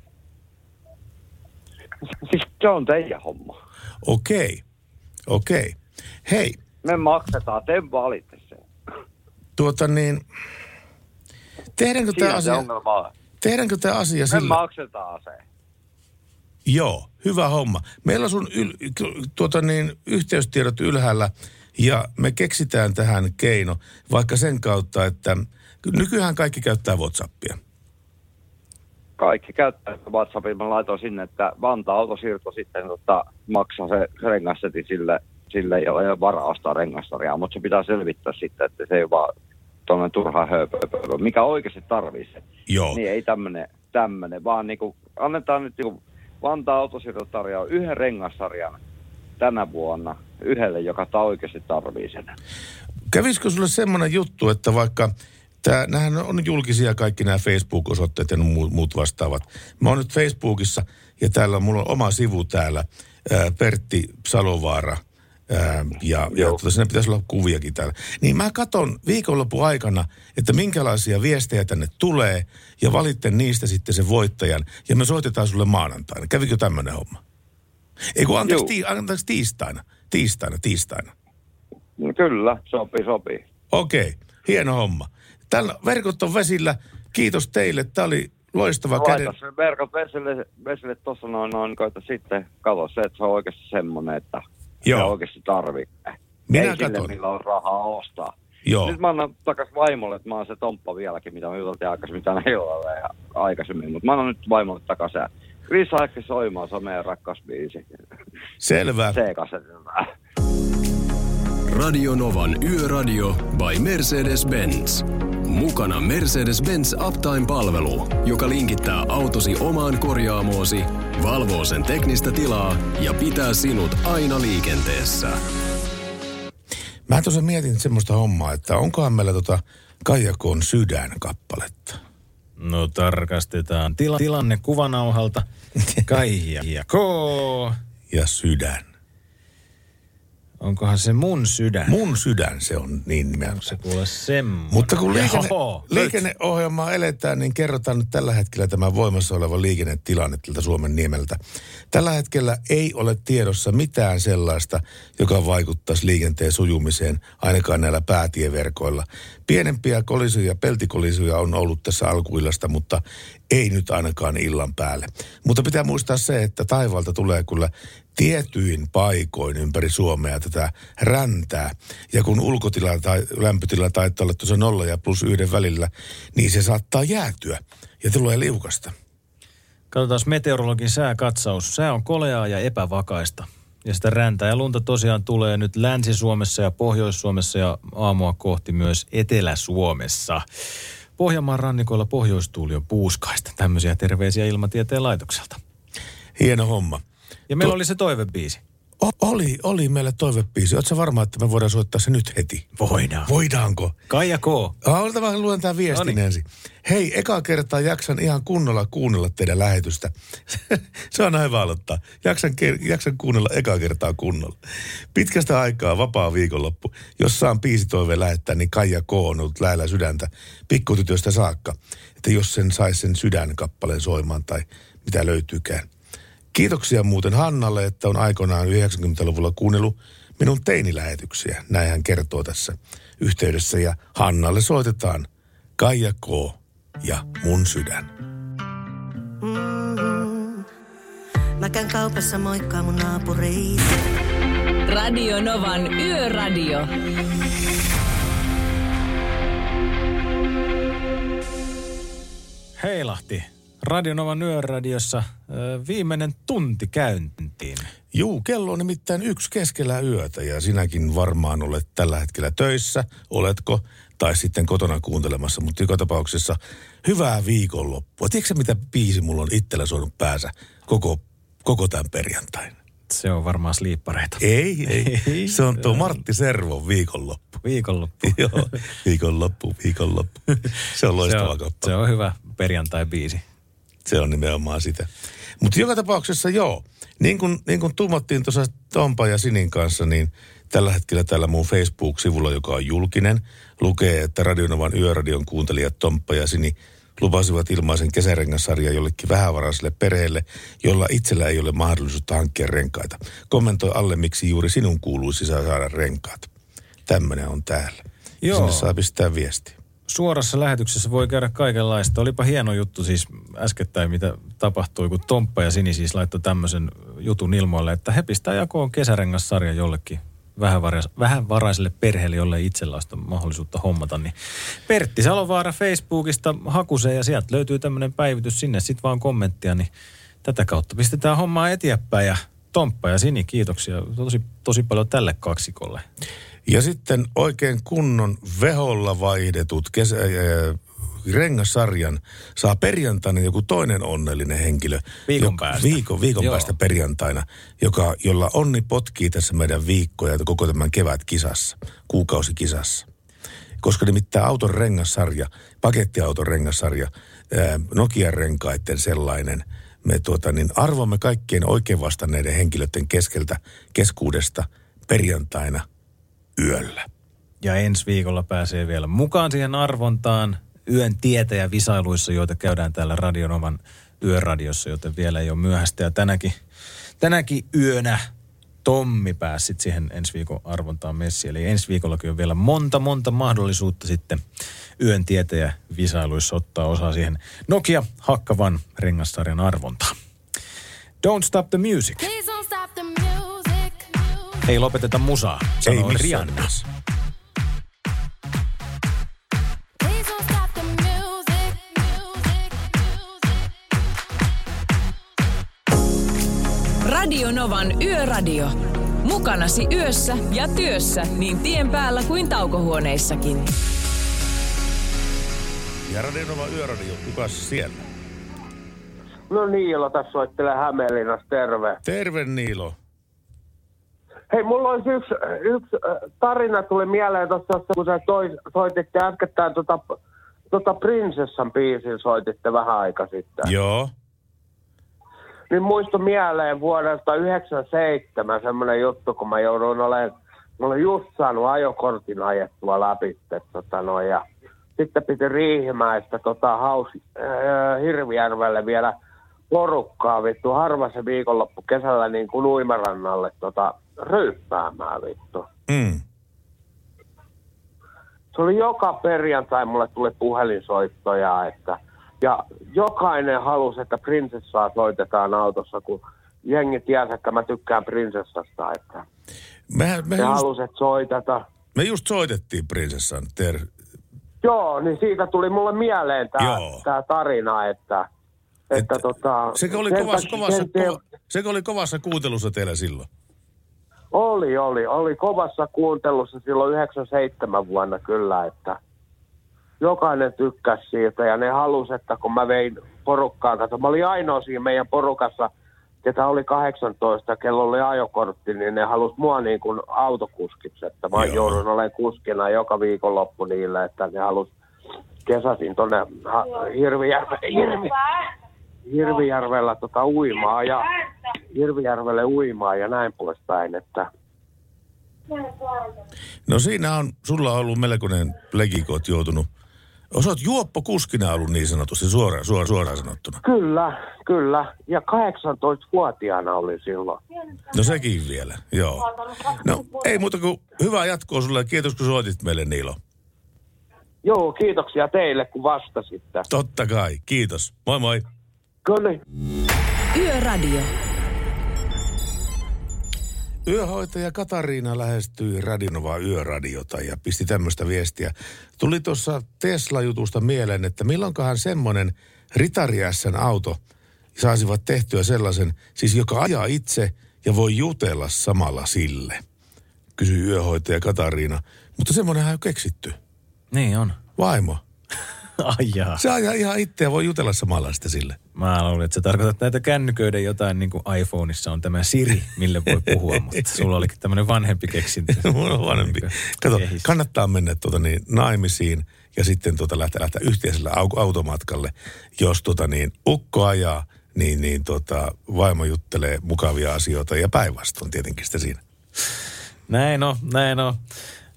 Siis se on teidän homma. Okei, okei. Hei. Me maksetaan, te valitse sen. Tuota niin, tehdäänkö tämä asia, tehdäänkö tämä asia sillä? Me maksetaan se. Joo, hyvä homma. Meillä on sun yl, tuota niin, yhteystiedot ylhäällä ja me keksitään tähän keino, vaikka sen kautta, että... Nykyään kaikki käyttää WhatsAppia. Kaikki käyttää WhatsAppia. Mä laitoin sinne, että Vantaa-autosiirto sitten tota, maksaa se rengassetin sille, sille jolla ei ole varaa ostaa rengastarjaa. Mutta se pitää selvittää sitten, että se ei ole vaan tuollainen turha hööpööpööpö, mikä oikeasti tarvitsee. Joo. Niin ei tämmöinen, tämmöinen vaan niinku, annetaan nyt niinku Vantaa-autosiirto tarjoaa yhden rengastarjan tänä vuonna yhdelle, joka tämä oikeasti tarvitsee. Kävisikö sulle semmoinen juttu, että vaikka... Tää, nämähän on julkisia kaikki nämä Facebook-osoitteet ja muut vastaavat. Mä oon nyt Facebookissa ja täällä mulla on oma sivu täällä, ää, Pertti Salovaara. Ää, ja ja tuota, sinne pitäisi olla kuviakin täällä. Niin mä katson viikonlopun aikana, että minkälaisia viestejä tänne tulee ja valitten niistä sitten sen voittajan. Ja me soitetaan sulle maanantaina. Kävikö tämmöinen homma? Ei kun anteeksi, ti, anteeksi tiistaina. Tiistaina, tiistaina. No kyllä, sopii, sopii. Okei, okay, hieno homma. Tällä verkot on vesillä. Kiitos teille. Tämä oli loistava käden... Laita se verkot vesille, vesille tuossa noin, noin koita sitten. Kato se, että se on oikeasti semmoinen, että se oikeasti tarvitsee. Minä ei katon. Sille, millä on rahaa ostaa. Joo. Nyt mä annan takaisin vaimolle, että mä oon se tomppa vieläkin, mitä me juteltiin aikaisemmin tänä illalla aikaisemmin. Mutta mä annan nyt vaimolle takaisin. Chris Aikki soimaan, se on meidän rakkaus biisi. Selvä. C-kasetilta. Radio Novan Yöradio by Mercedes-Benz. Mukana Mercedes-Benz Uptime-palvelu, joka linkittää autosi omaan korjaamoosi, valvoo sen teknistä tilaa ja pitää sinut aina liikenteessä. Mä tuossa mietin semmoista hommaa, että onkohan meillä tota Kaija Koon sydänkappaletta. No tarkastetaan Tila- tilanne kuvanauhalta. Kaija Koo ja sydän. Onkohan se mun sydän? Mun sydän, se on niin nimenomaan. Se kuule semmoinen. Mutta kun liikenne, liikenneohjelmaa eletään, niin kerrotaan nyt tällä hetkellä tämä voimassa oleva liikennetilanne tältä Suomen niemeltä. Tällä hetkellä ei ole tiedossa mitään sellaista, joka vaikuttaisi liikenteen sujumiseen, ainakaan näillä päätieverkoilla. Pienempiä kolisuja, peltikollisuja on ollut tässä alkuillasta, mutta ei nyt ainakaan illan päälle. Mutta pitää muistaa se, että taivaalta tulee kyllä tietyin paikoin ympäri Suomea tätä räntää. Ja kun ulkotila tai lämpötila taitaa olla tuossa nolla ja plus yhden välillä, niin se saattaa jäätyä ja tulee liukasta. Katsotaan meteorologin sääkatsaus. Sää on koleaa ja epävakaista. Ja sitä räntää ja lunta tosiaan tulee nyt Länsi-Suomessa ja Pohjois-Suomessa ja aamua kohti myös Etelä-Suomessa. Pohjanmaan rannikolla pohjoistuuli on puuskaista. Tämmöisiä terveisiä Ilmatieteen laitokselta. Hieno homma. Ja meillä to- oli se toivebiisi. O- oli, oli meillä toivebiisi. Ootko sä varma, että me voidaan soittaa se nyt heti? Voidaan. Voidaanko? Kaija Koo. Halutaan vaan luen tämän viestin Noniin. ensin. Hei, eka kertaa jaksan ihan kunnolla kuunnella teidän lähetystä. Se on hyvä aloittaa. Jaksan, jaksan kuunnella eka kertaa kunnolla. Pitkästä aikaa vapaa viikonloppu. Jos saan biisitoiveen lähettää, niin Kaija Koo on ollut lähellä sydäntä pikkutytöstä saakka. Että jos sen saisi sen sydänkappaleen soimaan tai mitä löytyykään. Kiitoksia muuten Hannalle, että on aikoinaan yhdeksänkymmentäluvulla kuunnellut minun teinilähetyksiä. Näin hän kertoo tässä yhteydessä. Ja Hannalle soitetaan Kaija Koo ja Mun sydän. Mm-hmm. Mä käyn kaupassa, moikkaa mun naapuriisi. Radio Novan Yöradio. Heilahti. Radio Novan Yöradiossa viimeinen tunti käyntiin. Juu, kello on nimittäin yksi keskellä yötä ja sinäkin varmaan olet tällä hetkellä töissä, oletko, tai sitten kotona kuuntelemassa, mutta joka tapauksessa hyvää viikonloppua. Tiedätkö mitä biisi mulla on itsellä soinut päässä koko, koko tämän perjantain? Se on varmaan Sliippareita. Ei, ei, ei. Se on tuo Martti Servon Viikonloppu. Viikonloppu. Joo, viikonloppu, viikonloppu. Se on loistava kappale. Se on hyvä perjantai-biisi. Se on nimenomaan sitä. Mutta joka tapauksessa joo, niin kuin niin kun tuumattiin tuossa Tompa ja Sinin kanssa, niin tällä hetkellä täällä mun Facebook-sivulla, joka on julkinen, lukee, että Radio Novan Yöradion kuuntelijat Tompa ja Sini lupasivat ilmaisen kesärengassarjan jollekin vähävaraiselle perheelle, jolla itsellä ei ole mahdollisuutta hankkia renkaita. Kommentoi alle, miksi juuri sinun kuuluisi saada renkaat. Tämmöinen on täällä. Joo. Sinne saa pistää viestiä. Suorassa lähetyksessä voi käydä kaikenlaista. Olipa hieno juttu siis äskettäin, mitä tapahtui, kun Tomppa ja Sini siis laittoi tämmöisen jutun ilmoille, että he pistää jakoon kesärengassarja jollekin vähävaraiselle perheelle, jolle itsellä on mahdollisuutta hommata. Niin Pertti Salovaara Facebookista hakuseen ja sieltä löytyy tämmöinen päivitys sinne, sit vaan kommenttia, niin tätä kautta pistetään hommaa eteenpäin. Ja Tomppa ja Sini, kiitoksia tosi, tosi paljon tälle kaksikolle. Ja sitten oikein kunnon veholla vaihdetut kesä, äh, rengassarjan saa perjantaina joku toinen onnellinen henkilö. Viikon jo, päästä. Viikon, viikon päästä perjantaina, joka, jolla onni potkii tässä meidän viikkoja koko tämän kevät kisassa, kuukausikisassa. Koska nimittäin auton rengassarja, pakettiauton rengassarja, äh, Nokian renkaiden sellainen, me tuota, niin arvomme kaikkien oikein vastanneiden henkilöiden keskeltä, keskuudesta perjantaina yöllä. Ja ensi viikolla pääsee vielä mukaan siihen arvontaan yön tietäjä visailuissa, joita käydään täällä Radio Novan Yöradiossa, joten vielä ei ole myöhäistä. Ja tänäkin, tänäkin yönä Tommi pääsi siihen ensi viikon arvontaan messi. Eli ensi viikollakin on vielä monta, monta mahdollisuutta sitten yön tietäjä visailuissa ottaa osaa siihen Nokia Hakkavan rengassarjan arvontaan. Don't stop the music. Ei lopeteta musaa, sanoi Rihanna. Radio Novan Yöradio. Mukanasi yössä ja työssä niin tien päällä kuin taukohuoneissakin. Ja Radio Novan Yöradio, kukas siellä? No Niilo, tässä soittelee Hämeenlinnasta, terve. Terve Niilo. Hei, mulla olisi yksi, yksi tarina tuli mieleen tuossa, kun sä soititte äskettäin tuota, tuota Prinsessan biisin soititte vähän aika sitten. Joo. Niin muistui mieleen vuodesta yhdeksänkymmentäseitsemän semmoinen juttu, kun mä jouduin olemaan, mä olin just saanut ajokortin ajettua läpi, tota noin, ja sitten piti Riihimäistä tota hausi, äh, Hirvijärvelle vielä porukkaa vittu, harva se viikonloppu kesällä niin kuin uimarannalle tota ryyppäämään vittu. Mm. Se oli joka perjantai, mulle tuli puhelinsoittoja, että Ja jokainen halusi, että prinsessaa soitetaan autossa, kun jengi tiesi, että mä tykkään prinsessasta. Että mä, mä just, halusi, että soitata. Me just soitettiin prinsessan. Ter... Joo, niin siitä tuli mulle mieleen tämä tarina, että... että Et, tota, sekä, oli kovassa, kovassa, te... ko, sekä oli kovassa kuuntelussa teillä silloin? Oli, oli. Oli kovassa kuuntelussa silloin yhdeksänkymmentäseitsemän vuonna kyllä, että... Jokainen tykkäsi siitä ja ne halusi, että kun mä vein porukkaa, kato, mä olin ainoa siinä meidän porukassa, ketä oli kahdeksantoista, kello oli ajokortti, niin ne halusi mua niin kuin autokuskiksi, että mä joudun olemaan kuskina joka viikonloppu niillä, että ne halusi kesäsin tuonne Hirvijärve, Hirvi, Hirvijärvellä tota uimaa ja Hirvijärvelle uimaa ja näin poispäin, että... No siinä on, sulla on ollut melkoinen legikot joutunut. Olet juoppokuskina ollut niin sanotusti, suoraan, suoraan, suoraan sanottuna. Kyllä, kyllä. Ja kahdeksantoistavuotiaana oli silloin. No sekin vielä, joo. No ei muuta kuin hyvää jatkoa sulle ja kiitos kun soitit meille, Niilo. Joo, kiitoksia teille kun vastasitte. Totta kai, kiitos. Moi moi. Kyllä. Yöradio. Yöhoitaja Katariina lähestyi Radio Novaa yöradiota ja pisti tämmöistä viestiä. Tuli tuossa Tesla-jutusta mieleen, että milloinkohan semmoinen ritariässän auto saisivat tehtyä sellaisen, siis joka ajaa itse ja voi jutella samalla sille, kysyi yöhoitaja Katariina. Mutta semmoinenhan on keksitty. Niin on. Vaimo. Ajaa. Se ajaa ihan itse ja voi jutella samalla sitä sille. Mä luulen, että sä tarkoitat näitä kännyköiden jotain, niin kuin iPhoneissa on tämä Siri, mille voi puhua, mutta sulla olikin tämmöinen vanhempi keksintö. Mulla on vanhempi. Kato, kannattaa mennä tuota niin, naimisiin ja sitten tuota lähteä, lähteä yhteisellä automatkalle. Jos tuota niin, ukko ajaa, niin, niin tuota, vaimo juttelee mukavia asioita ja päinvastoin tietenkin sitä siinä. Näin on, näin on.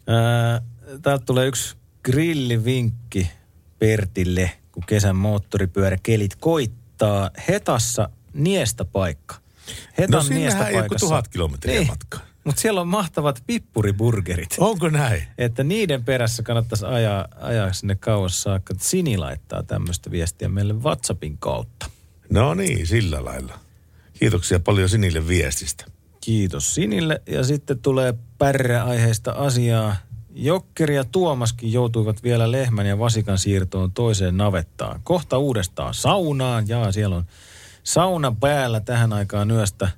Äh, täältä tulee yksi grillivinkki Pertille, kun kesän moottoripyöräkelit koittaa. Hetassa niesta paikka. Hetan no sinnehän ei joku tuhat kilometriä matkaa. Mutta siellä on mahtavat pippuriburgerit. Onko näin? Että niiden perässä kannattaisi ajaa, ajaa sinne kauas saakka. Sini laittaa tämmöistä viestiä meille WhatsAppin kautta. No niin, sillä lailla. Kiitoksia paljon Sinille viestistä. Kiitos Sinille. Ja sitten tulee pärräaiheista asiaa. Jokkeri ja Tuomaskin joutuivat vielä lehmän ja vasikan siirtoon toiseen navettaan. Kohta uudestaan saunaan. Jaa, siellä on sauna päällä tähän aikaan yöstä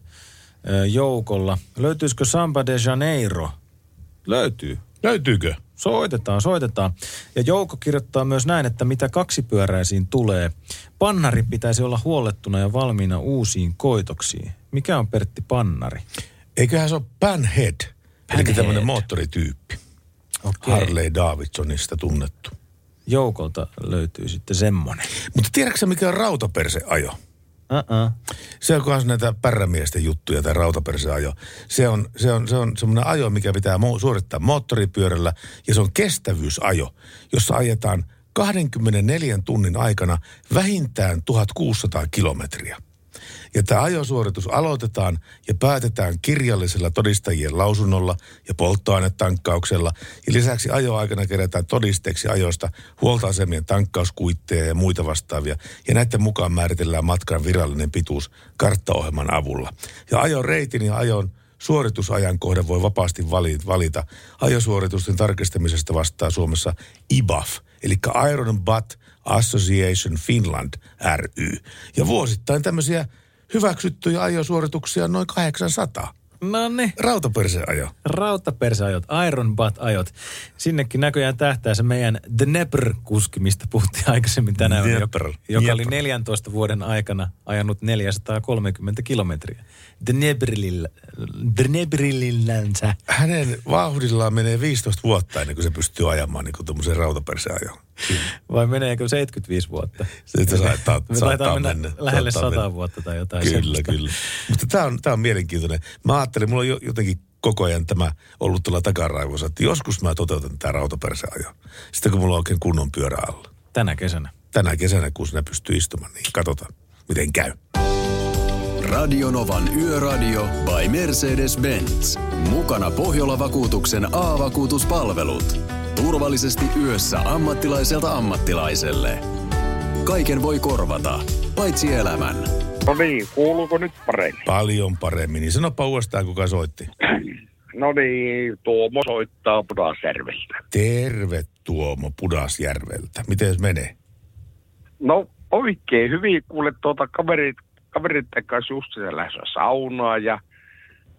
ö, joukolla. Löytyisikö Samba de Janeiro? Löytyy. Löytyykö? Soitetaan, soitetaan. Ja Jouko kirjoittaa myös näin, että mitä kaksipyöräisiin tulee. Pannari pitäisi olla huollettuna ja valmiina uusiin koitoksiin. Mikä on Pertti pannari? Eiköhän se ole Panhead. Eli tämmöinen moottorityyppi. Okay. Harley-Davidsonista tunnettu. Joukolta löytyy sitten semmoinen. Mutta tiedätkö mikä on rautaperseajo? Uh-uh. Se on kohdassa näitä pärrämiesten juttuja, tämä rautaperseajo. Se on, se on, se on semmoinen ajo, mikä pitää suorittaa moottoripyörällä, ja se on kestävyysajo, jossa ajetaan kaksikymmentäneljä tunnin aikana vähintään tuhatkuusisataa kilometriä. Ja tämä ajosuoritus aloitetaan ja päätetään kirjallisella todistajien lausunnolla ja polttoainetankkauksella. Ja lisäksi ajoaikana kerätään todisteeksi ajoista huoltoasemien tankkauskuitteja ja muita vastaavia. Ja näiden mukaan määritellään matkan virallinen pituus karttaohjelman avulla. Ja ajoreitin ja ajon suoritusajankohde voi vapaasti valita. Ajosuoritusten tarkistamisesta vastaa Suomessa I B A F, eli Iron Butt Association Finland ry. Ja vuosittain tämmöisiä hyväksyttyjä ajosuorituksia on noin kahdeksansataa. No niin. Rautaperseajo. Rautaperseajot, Iron Butt-ajot. Sinnekin näköjään tähtää se meidän Dnepr-kuski, mistä puhuttiin aikaisemmin tänään, Dnepr. joka, joka Dnepr. oli neljäntoista vuoden aikana ajanut neljäsataakolmekymmentä kilometriä. Dnebrillä, Dnebrillänsä. Hänen vauhdillaan menee viisitoista vuotta ennen kuin se pystyy ajamaan niin kuin tuommoisen rautaperseajoon. Vai meneekö seitsemänkymmentäviisi vuotta? Sitten saattaa, me saattaa mennä. mennä lähelle sata vuotta tai jotain. Kyllä, semmoista. Kyllä. Mutta tämä on, tämä on mielenkiintoinen. Mä ajattelin, mulla on jotenkin koko ajan tämä ollut tuolla takaraivossa, että joskus mä toteutan tämä rautaperseajo. Sitten kun mulla on oikein kunnon pyörä alla. Tänä kesänä. Tänä kesänä, kun sinä pystyy istumaan, niin katsotaan, miten käy. Radio Novan Yöradio by Mercedes-Benz. Mukana Pohjola-vakuutuksen A-vakuutuspalvelut. Turvallisesti yössä ammattilaiselta ammattilaiselle. Kaiken voi korvata, paitsi elämän. No niin, kuuluuko nyt paremmin? Paljon paremmin. Niin sanoppa uudestaan, kuka soitti. No niin, Tuomo soittaa Pudasjärveltä. Terve Tuomo Pudasjärveltä. Miten se menee? No oikein hyvin. Kuule, tuota, kaverit, kaveritten kanssa just lähdössä saunaa ja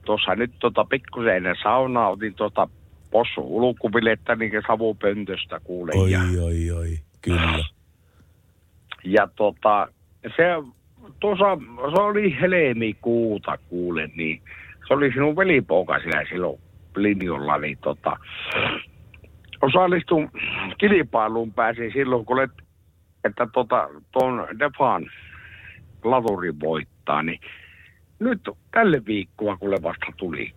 tuossa nyt tota, pikkusen ennen saunaa otin tuota possun ulkuvilettä niin savupöntöstä kuule. Oi, ja... oi, oi, kyllä. Ja tota, se, tuossa, se oli helmikuuta kuule, niin se oli sinun velipoika siellä silloin linjolla, niin tota, osallistun kilpailuun pääsin silloin, kun olet, että tota, tuon Defan laturin voittaa, niin nyt tälle viikkoa kuule vasta tuli.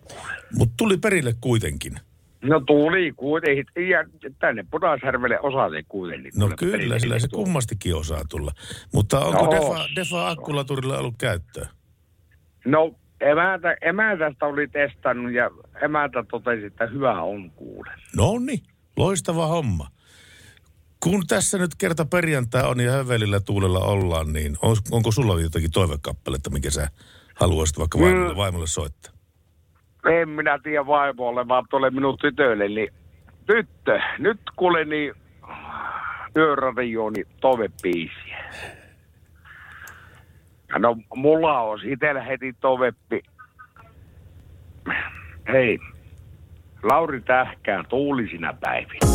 Mutta tuli perille kuitenkin. No tuli kuitenkin, ja tänne Pudasjärvelle osaa se kuitenkin. No kyllä, sillä se kummastikin osaa tulla. Mutta onko no, Defa, Defa akkulaturilla ollut käyttöä? No emäntä, emäntästä oli testannut ja emäntä totesi, että hyvä on kuule. No niin, loistava homma. Kun tässä nyt kerta perjantai on ja hövelillä tuulella ollaan, niin on, onko sulla jotakin toivekappaletta, minkä sä haluaisit vaikka vaimolle, mm. vaimolle soittaa? En minä tiedä vaimolle, vaan tuolle minun tytölle, niin tyttö, nyt kuule niin yöradioon niin toivebiisiä. No mulla on itsellä heti toivepi. Hei, Lauri Tähkää, Tuulisina päivinä.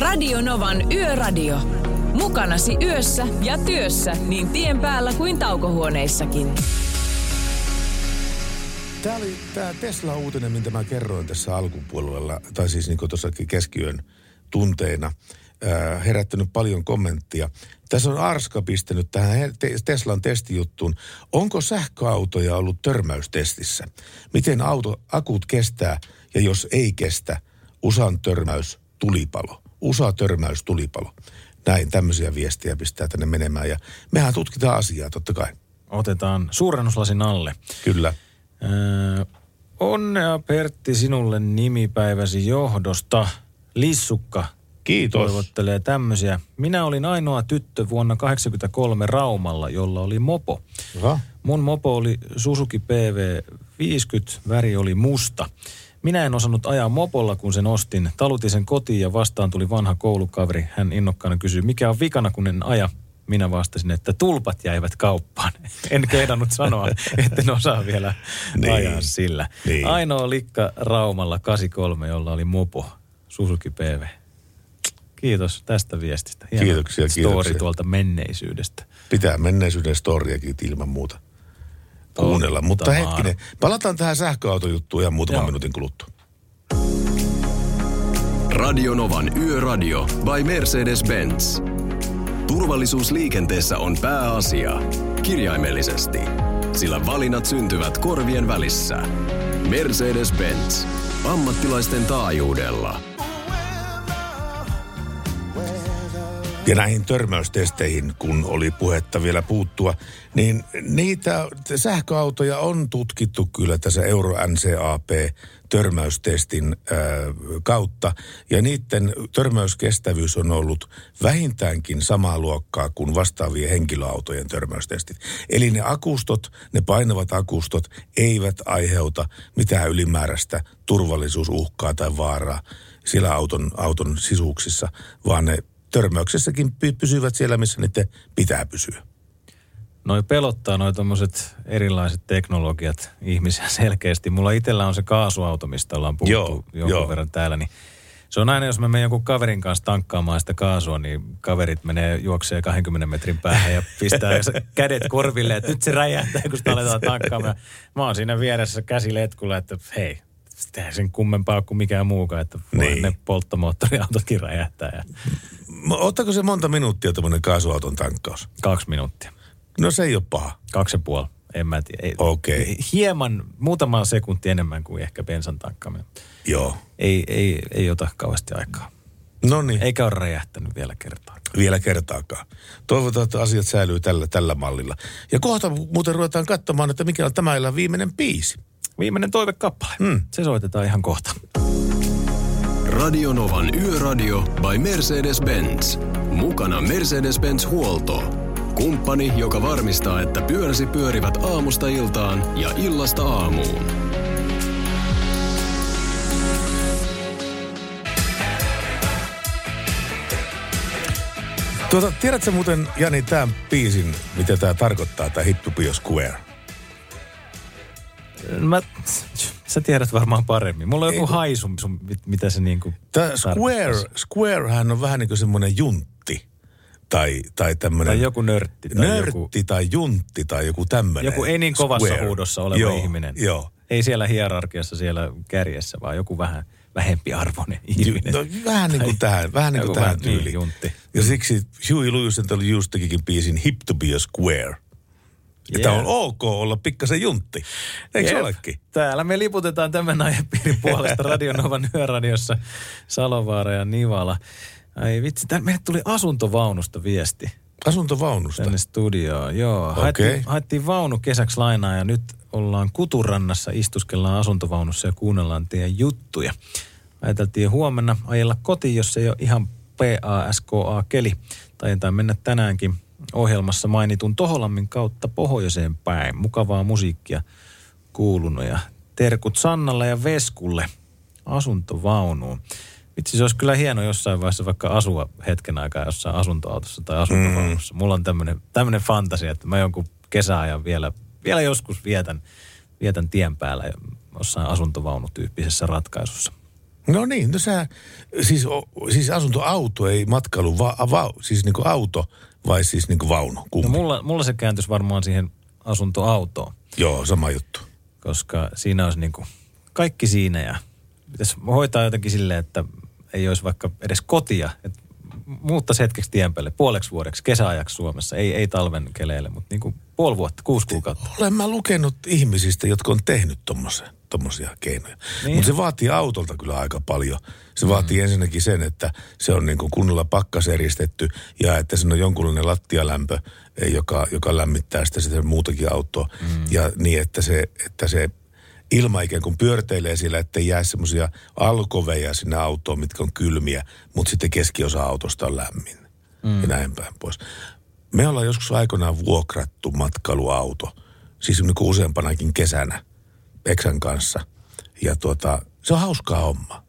Radio Novan Yöradio. Mukanasi yössä ja työssä niin tien päällä kuin taukohuoneissakin. Tämä oli tämä Tesla-uutinen, mitä mä kerroin tässä alkupuolella, tai siis niin kuin tuossa keskiyön tunteina, äh, herättänyt paljon kommenttia. Tässä on Arska pistänyt tähän Teslan testijuttuun. Onko sähköautoja ollut törmäystestissä? Miten auto akut kestää ja jos ei kestä, U S A:n törmäys tulipalo. U S A törmäys tulipalo. Näin tämmöisiä viestejä pistää tänne menemään ja mehän tutkitaan asiaa totta kai. Otetaan suurennuslasin alle. Kyllä. Öö, onnea Pertti sinulle nimipäiväsi johdosta. Lissukka. Kiitos. Toivottelee tämmöisiä. Minä olin ainoa tyttö vuonna kahdeksankymmentäkolme Raumalla, jolla oli mopo. Aha. Mun mopo oli Suzuki P V viisikymmentä, väri oli musta. Minä en osannut ajaa mopolla, kun sen ostin. Talutin sen kotiin ja vastaan tuli vanha koulukaveri. Hän innokkaana kysyi, mikä on vikana, kun en aja. Minä vastasin, että tulpat jäivät kauppaan. En kehdannut sanoa, etten osaa vielä niin, ajaa sillä. Niin. Ainoa likka Raumalla kahdeksankymmentäkolme, jolla oli mopo. Suzuki P V. Kiitos tästä viestistä. Hieno kiitoksia, story kiitoksia. Tuolta menneisyydestä. Pitää menneisyyden storiakin ilman muuta kuunnella. Totta mutta vaan. Hetkinen, palataan tähän sähköautojuttuun ihan muutaman Joo. minuutin kuluttua. Radio Novan Yöradio by Mercedes-Benz. Turvallisuus liikenteessä on pääasia, kirjaimellisesti, sillä valinnat syntyvät korvien välissä. Mercedes-Benz, ammattilaisten taajuudella. Ja näihin törmäystesteihin, kun oli puhetta vielä puuttua, niin niitä sähköautoja on tutkittu kyllä tässä Euro N C A P-törmäystestin äh, kautta. Ja niiden törmäyskestävyys on ollut vähintäänkin samaa luokkaa kuin vastaavien henkilöautojen törmäystestit. Eli ne akustot, ne painavat akustot eivät aiheuta mitään ylimääräistä turvallisuusuhkaa tai vaaraa siellä auton, auton sisuuksissa, vaan ne törmäyksessäkin pysyvät siellä, missä niiden pitää pysyä. Noi pelottaa noi tommoset erilaiset teknologiat ihmisiä selkeästi. Mulla itsellä on se kaasuauto, mistä ollaan puhuttu joo, jonkun jo. verran täällä. Niin se on aina, jos mä menen jonkun kaverin kanssa tankkaamaan sitä kaasua, niin kaverit menee juoksee kaksikymmentä metrin päähän ja pistää kädet korville, että nyt se räjähtää, kun sitä aletaan tankkaamaan. Mä oon siinä vieressä käsiletkulla, että hei. Sitä sen kummempaa kuin mikään muukaan, että niin. ne polttomoottoriautotkin räjähtää. Ja... Ottaako se monta minuuttia tämmöinen kaasuauton tankkaus? Kaksi minuuttia. No se ei ole paha. Kaksi ja puoli, en mä tiedä. Okei. Okay. Hieman, muutama sekunti enemmän kuin ehkä bensan tankkaaminen. Joo. Ei, ei, ei ota kauheasti aikaa. No niin. Eikä ole räjähtänyt vielä kertaakaan. Vielä kertaakaan. Toivotaan, että asiat säilyy tällä, tällä mallilla. Ja kohta muuten ruvetaan katsomaan, että mikä on tämä illan viimeinen biisi. Viimeinen toivekappale. Mm. Se soitetaan ihan kohta. Radio Novan Yöradio by Mercedes-Benz. Mukana Mercedes-Benz Huolto. Kumppani, joka varmistaa, että pyöräsi pyörivät aamusta iltaan ja illasta aamuun. Tuota, tiedätkö muuten, Jani, tämän biisin, mitä tämä tarkoittaa, tämä Hit to be a square? Mä, sä tiedät varmaan paremmin. Mulla on joku haisu, mitä se niinku tarkoittaa. Square, squarehän on vähän niin kuin semmoinen juntti. Tai, tai tämmöinen... Tai joku nörtti. Tai nörtti joku, tai juntti tai joku tämmöinen. Joku ei niin kovassa square huudossa oleva joo, ihminen. Joo. Ei siellä hierarkiassa, siellä kärjessä, vaan joku vähän vähempiarvoinen ihminen. No, vähän niin kuin tai, tähän, vähän niin kuin tähän tyyliin. Niin, juntti. Ja siksi Huey Lewis and the News tekikin biisin Hip to be a square. Yeah. Tämä on ok olla pikkasen juntti. Eikö yep. olekin? Täällä me liputetaan tämän aihepiirin puolesta Radio Novan yöradiossa Salovaara ja Nivala. Ai vitsi, täällä meille tuli asuntovaunusta viesti. Asuntovaunusta? Tänne studioon, joo. Okay. Haettiin, haettiin vaunu kesäksi lainaa ja nyt ollaan Kuturannassa, istuskellaan asuntovaunussa ja kuunnellaan teidän juttuja. Ajateltiin huomenna ajella kotiin, jos ei ole ihan paska keli. Taidetaan mennä tänäänkin ohjelmassa mainitun Toholammin kautta pohjoiseen päin. Mukavaa musiikkia kuulunut ja terkut Sannalle ja Veskulle asuntovaunuun. Vitsi, se olisi kyllä hieno jossain vaiheessa vaikka asua hetken aikaa jossain asuntoautossa tai asuntovaunussa. Mm. Mulla on tämmöinen, tämmöinen fantasia, että mä jonkun kesäajan vielä, vielä joskus vietän, vietän tien päällä jossain asuntovaunutyyppisessä ratkaisussa. No niin, no sä, siis, o, siis asuntoauto ei matkailu, va, va, siis niinku auto vai siis niinku vaunu? No mulla, mulla se kääntyisi varmaan siihen asuntoautoon. Joo, sama juttu. Koska siinä olisi niinku kaikki siinä ja pitäisi hoitaa jotenkin silleen, että ei olisi vaikka edes kotia, että muuttaisi hetkeksi tien päälle, puoleksi vuodeksi, kesäajaksi Suomessa, ei, ei talven keleille, mutta niin kuin puoli vuotta, kuusi kuukautta. Olen mä lukenut ihmisistä, jotka on tehnyt tommosia keinoja. Niin. Mutta se vaatii autolta kyllä aika paljon. Se vaatii mm. ensinnäkin sen, että se on niin kuin kunnolla pakkaseristetty ja että se on jonkunlainen lattialämpö, joka, joka lämmittää sitä, sitä muutakin autoa. Mm. Ja niin, että se... Että se ilma ikään kuin pyörteilee siellä, ettei jää semmoisia alkoveja sinne autoon, mitkä on kylmiä, mutta sitten keskiosa autosta on lämmin mm. ja näin päin pois. Me ollaan joskus aikoinaan vuokrattu matkailuauto, siis niin kuin useampanakin kesänä Eksän kanssa. Ja tuota, se on hauskaa homma.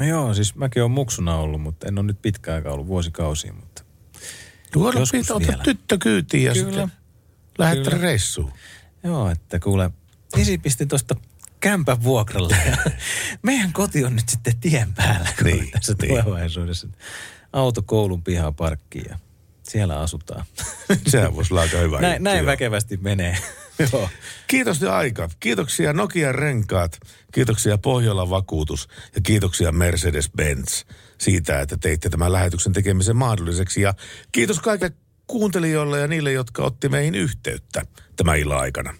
No joo, siis mäkin olen muksuna ollut, mutta en ole nyt pitkään aikaa ollut vuosikausia, mutta Juola, joskus pitää vielä. Ota tyttö kyytiin ja kyllä, sitten lähdettä reissuun. Joo, että kuule, isi pisti tuosta kämpän vuokralle. Meidän koti on nyt sitten tien päällä, kun niin, tässä niin. tulevaisuudessa. Auto koulun pihaa parkkiin ja siellä asutaan. Sehän voisi olla aika hyvä näin, juttu, näin jo. Väkevästi menee. Joo. Kiitos jo aika. Kiitoksia Nokian renkaat. Kiitoksia Pohjola-vakuutus. Ja kiitoksia Mercedes-Benz siitä, että teitte tämän lähetyksen tekemisen mahdolliseksi. Ja kiitos kaikille kuuntelijoille ja niille, jotka otti meihin yhteyttä tämän illan aikana.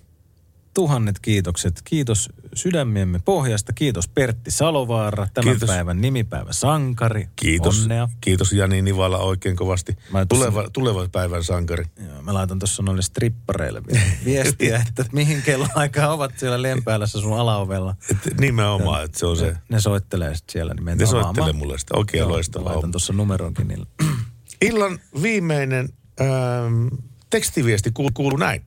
Tuhannet kiitokset. Kiitos sydämiemme pohjasta. Kiitos Pertti Salovaara, tämän kiitos. Päivän nimipäivä sankari. Kiitos. Onnea. Kiitos Jani Nivala oikein kovasti. Tuleva, tuleva päivän sankari. Joo, mä laitan tuossa noille strippareille viestiä, että mihin kelloaikaa ovat siellä Lempäälässä sun alaovella. Et nimenomaan, että se on se. Ne, ne soittelee sitten siellä. Niin ne soittelee avaamaan. Mulle sitä. Okei, okay, loistavaa. Laitan tuossa numeronkin niille. Illan viimeinen ähm, tekstiviesti kuuluu, kuuluu näin.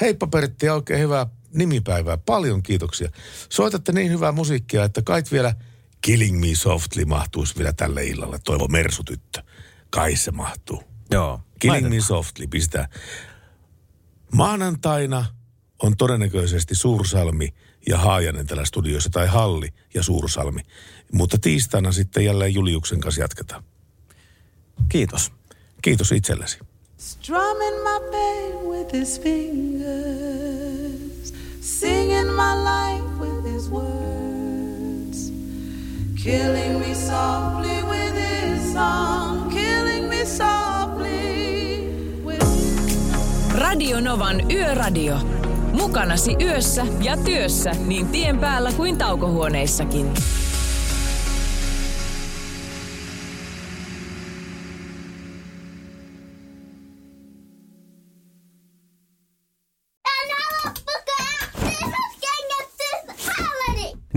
Heippa Pertti, oikein hyvää nimipäivää. Paljon kiitoksia. Soitatte niin hyvää musiikkia, että kait vielä Killing Me Softly mahtuisi vielä tälle illalle. Toivo Mersutyttö. Kai se mahtuu. Joo. Killing Me Softly pistää. Maanantaina on todennäköisesti Suursalmi ja Haajanen täällä studioissa, tai Halli ja Suursalmi. Mutta tiistaina sitten jälleen Juliuksen kanssa jatketaan. Kiitos. Kiitos itsellesi. Strumming my pain with his fingers, singing my life with his words, killing me softly with his song, killing me softly with Radio Novan Yöradio. Mukanasi yössä ja työssä niin tien päällä kuin taukohuoneissakin.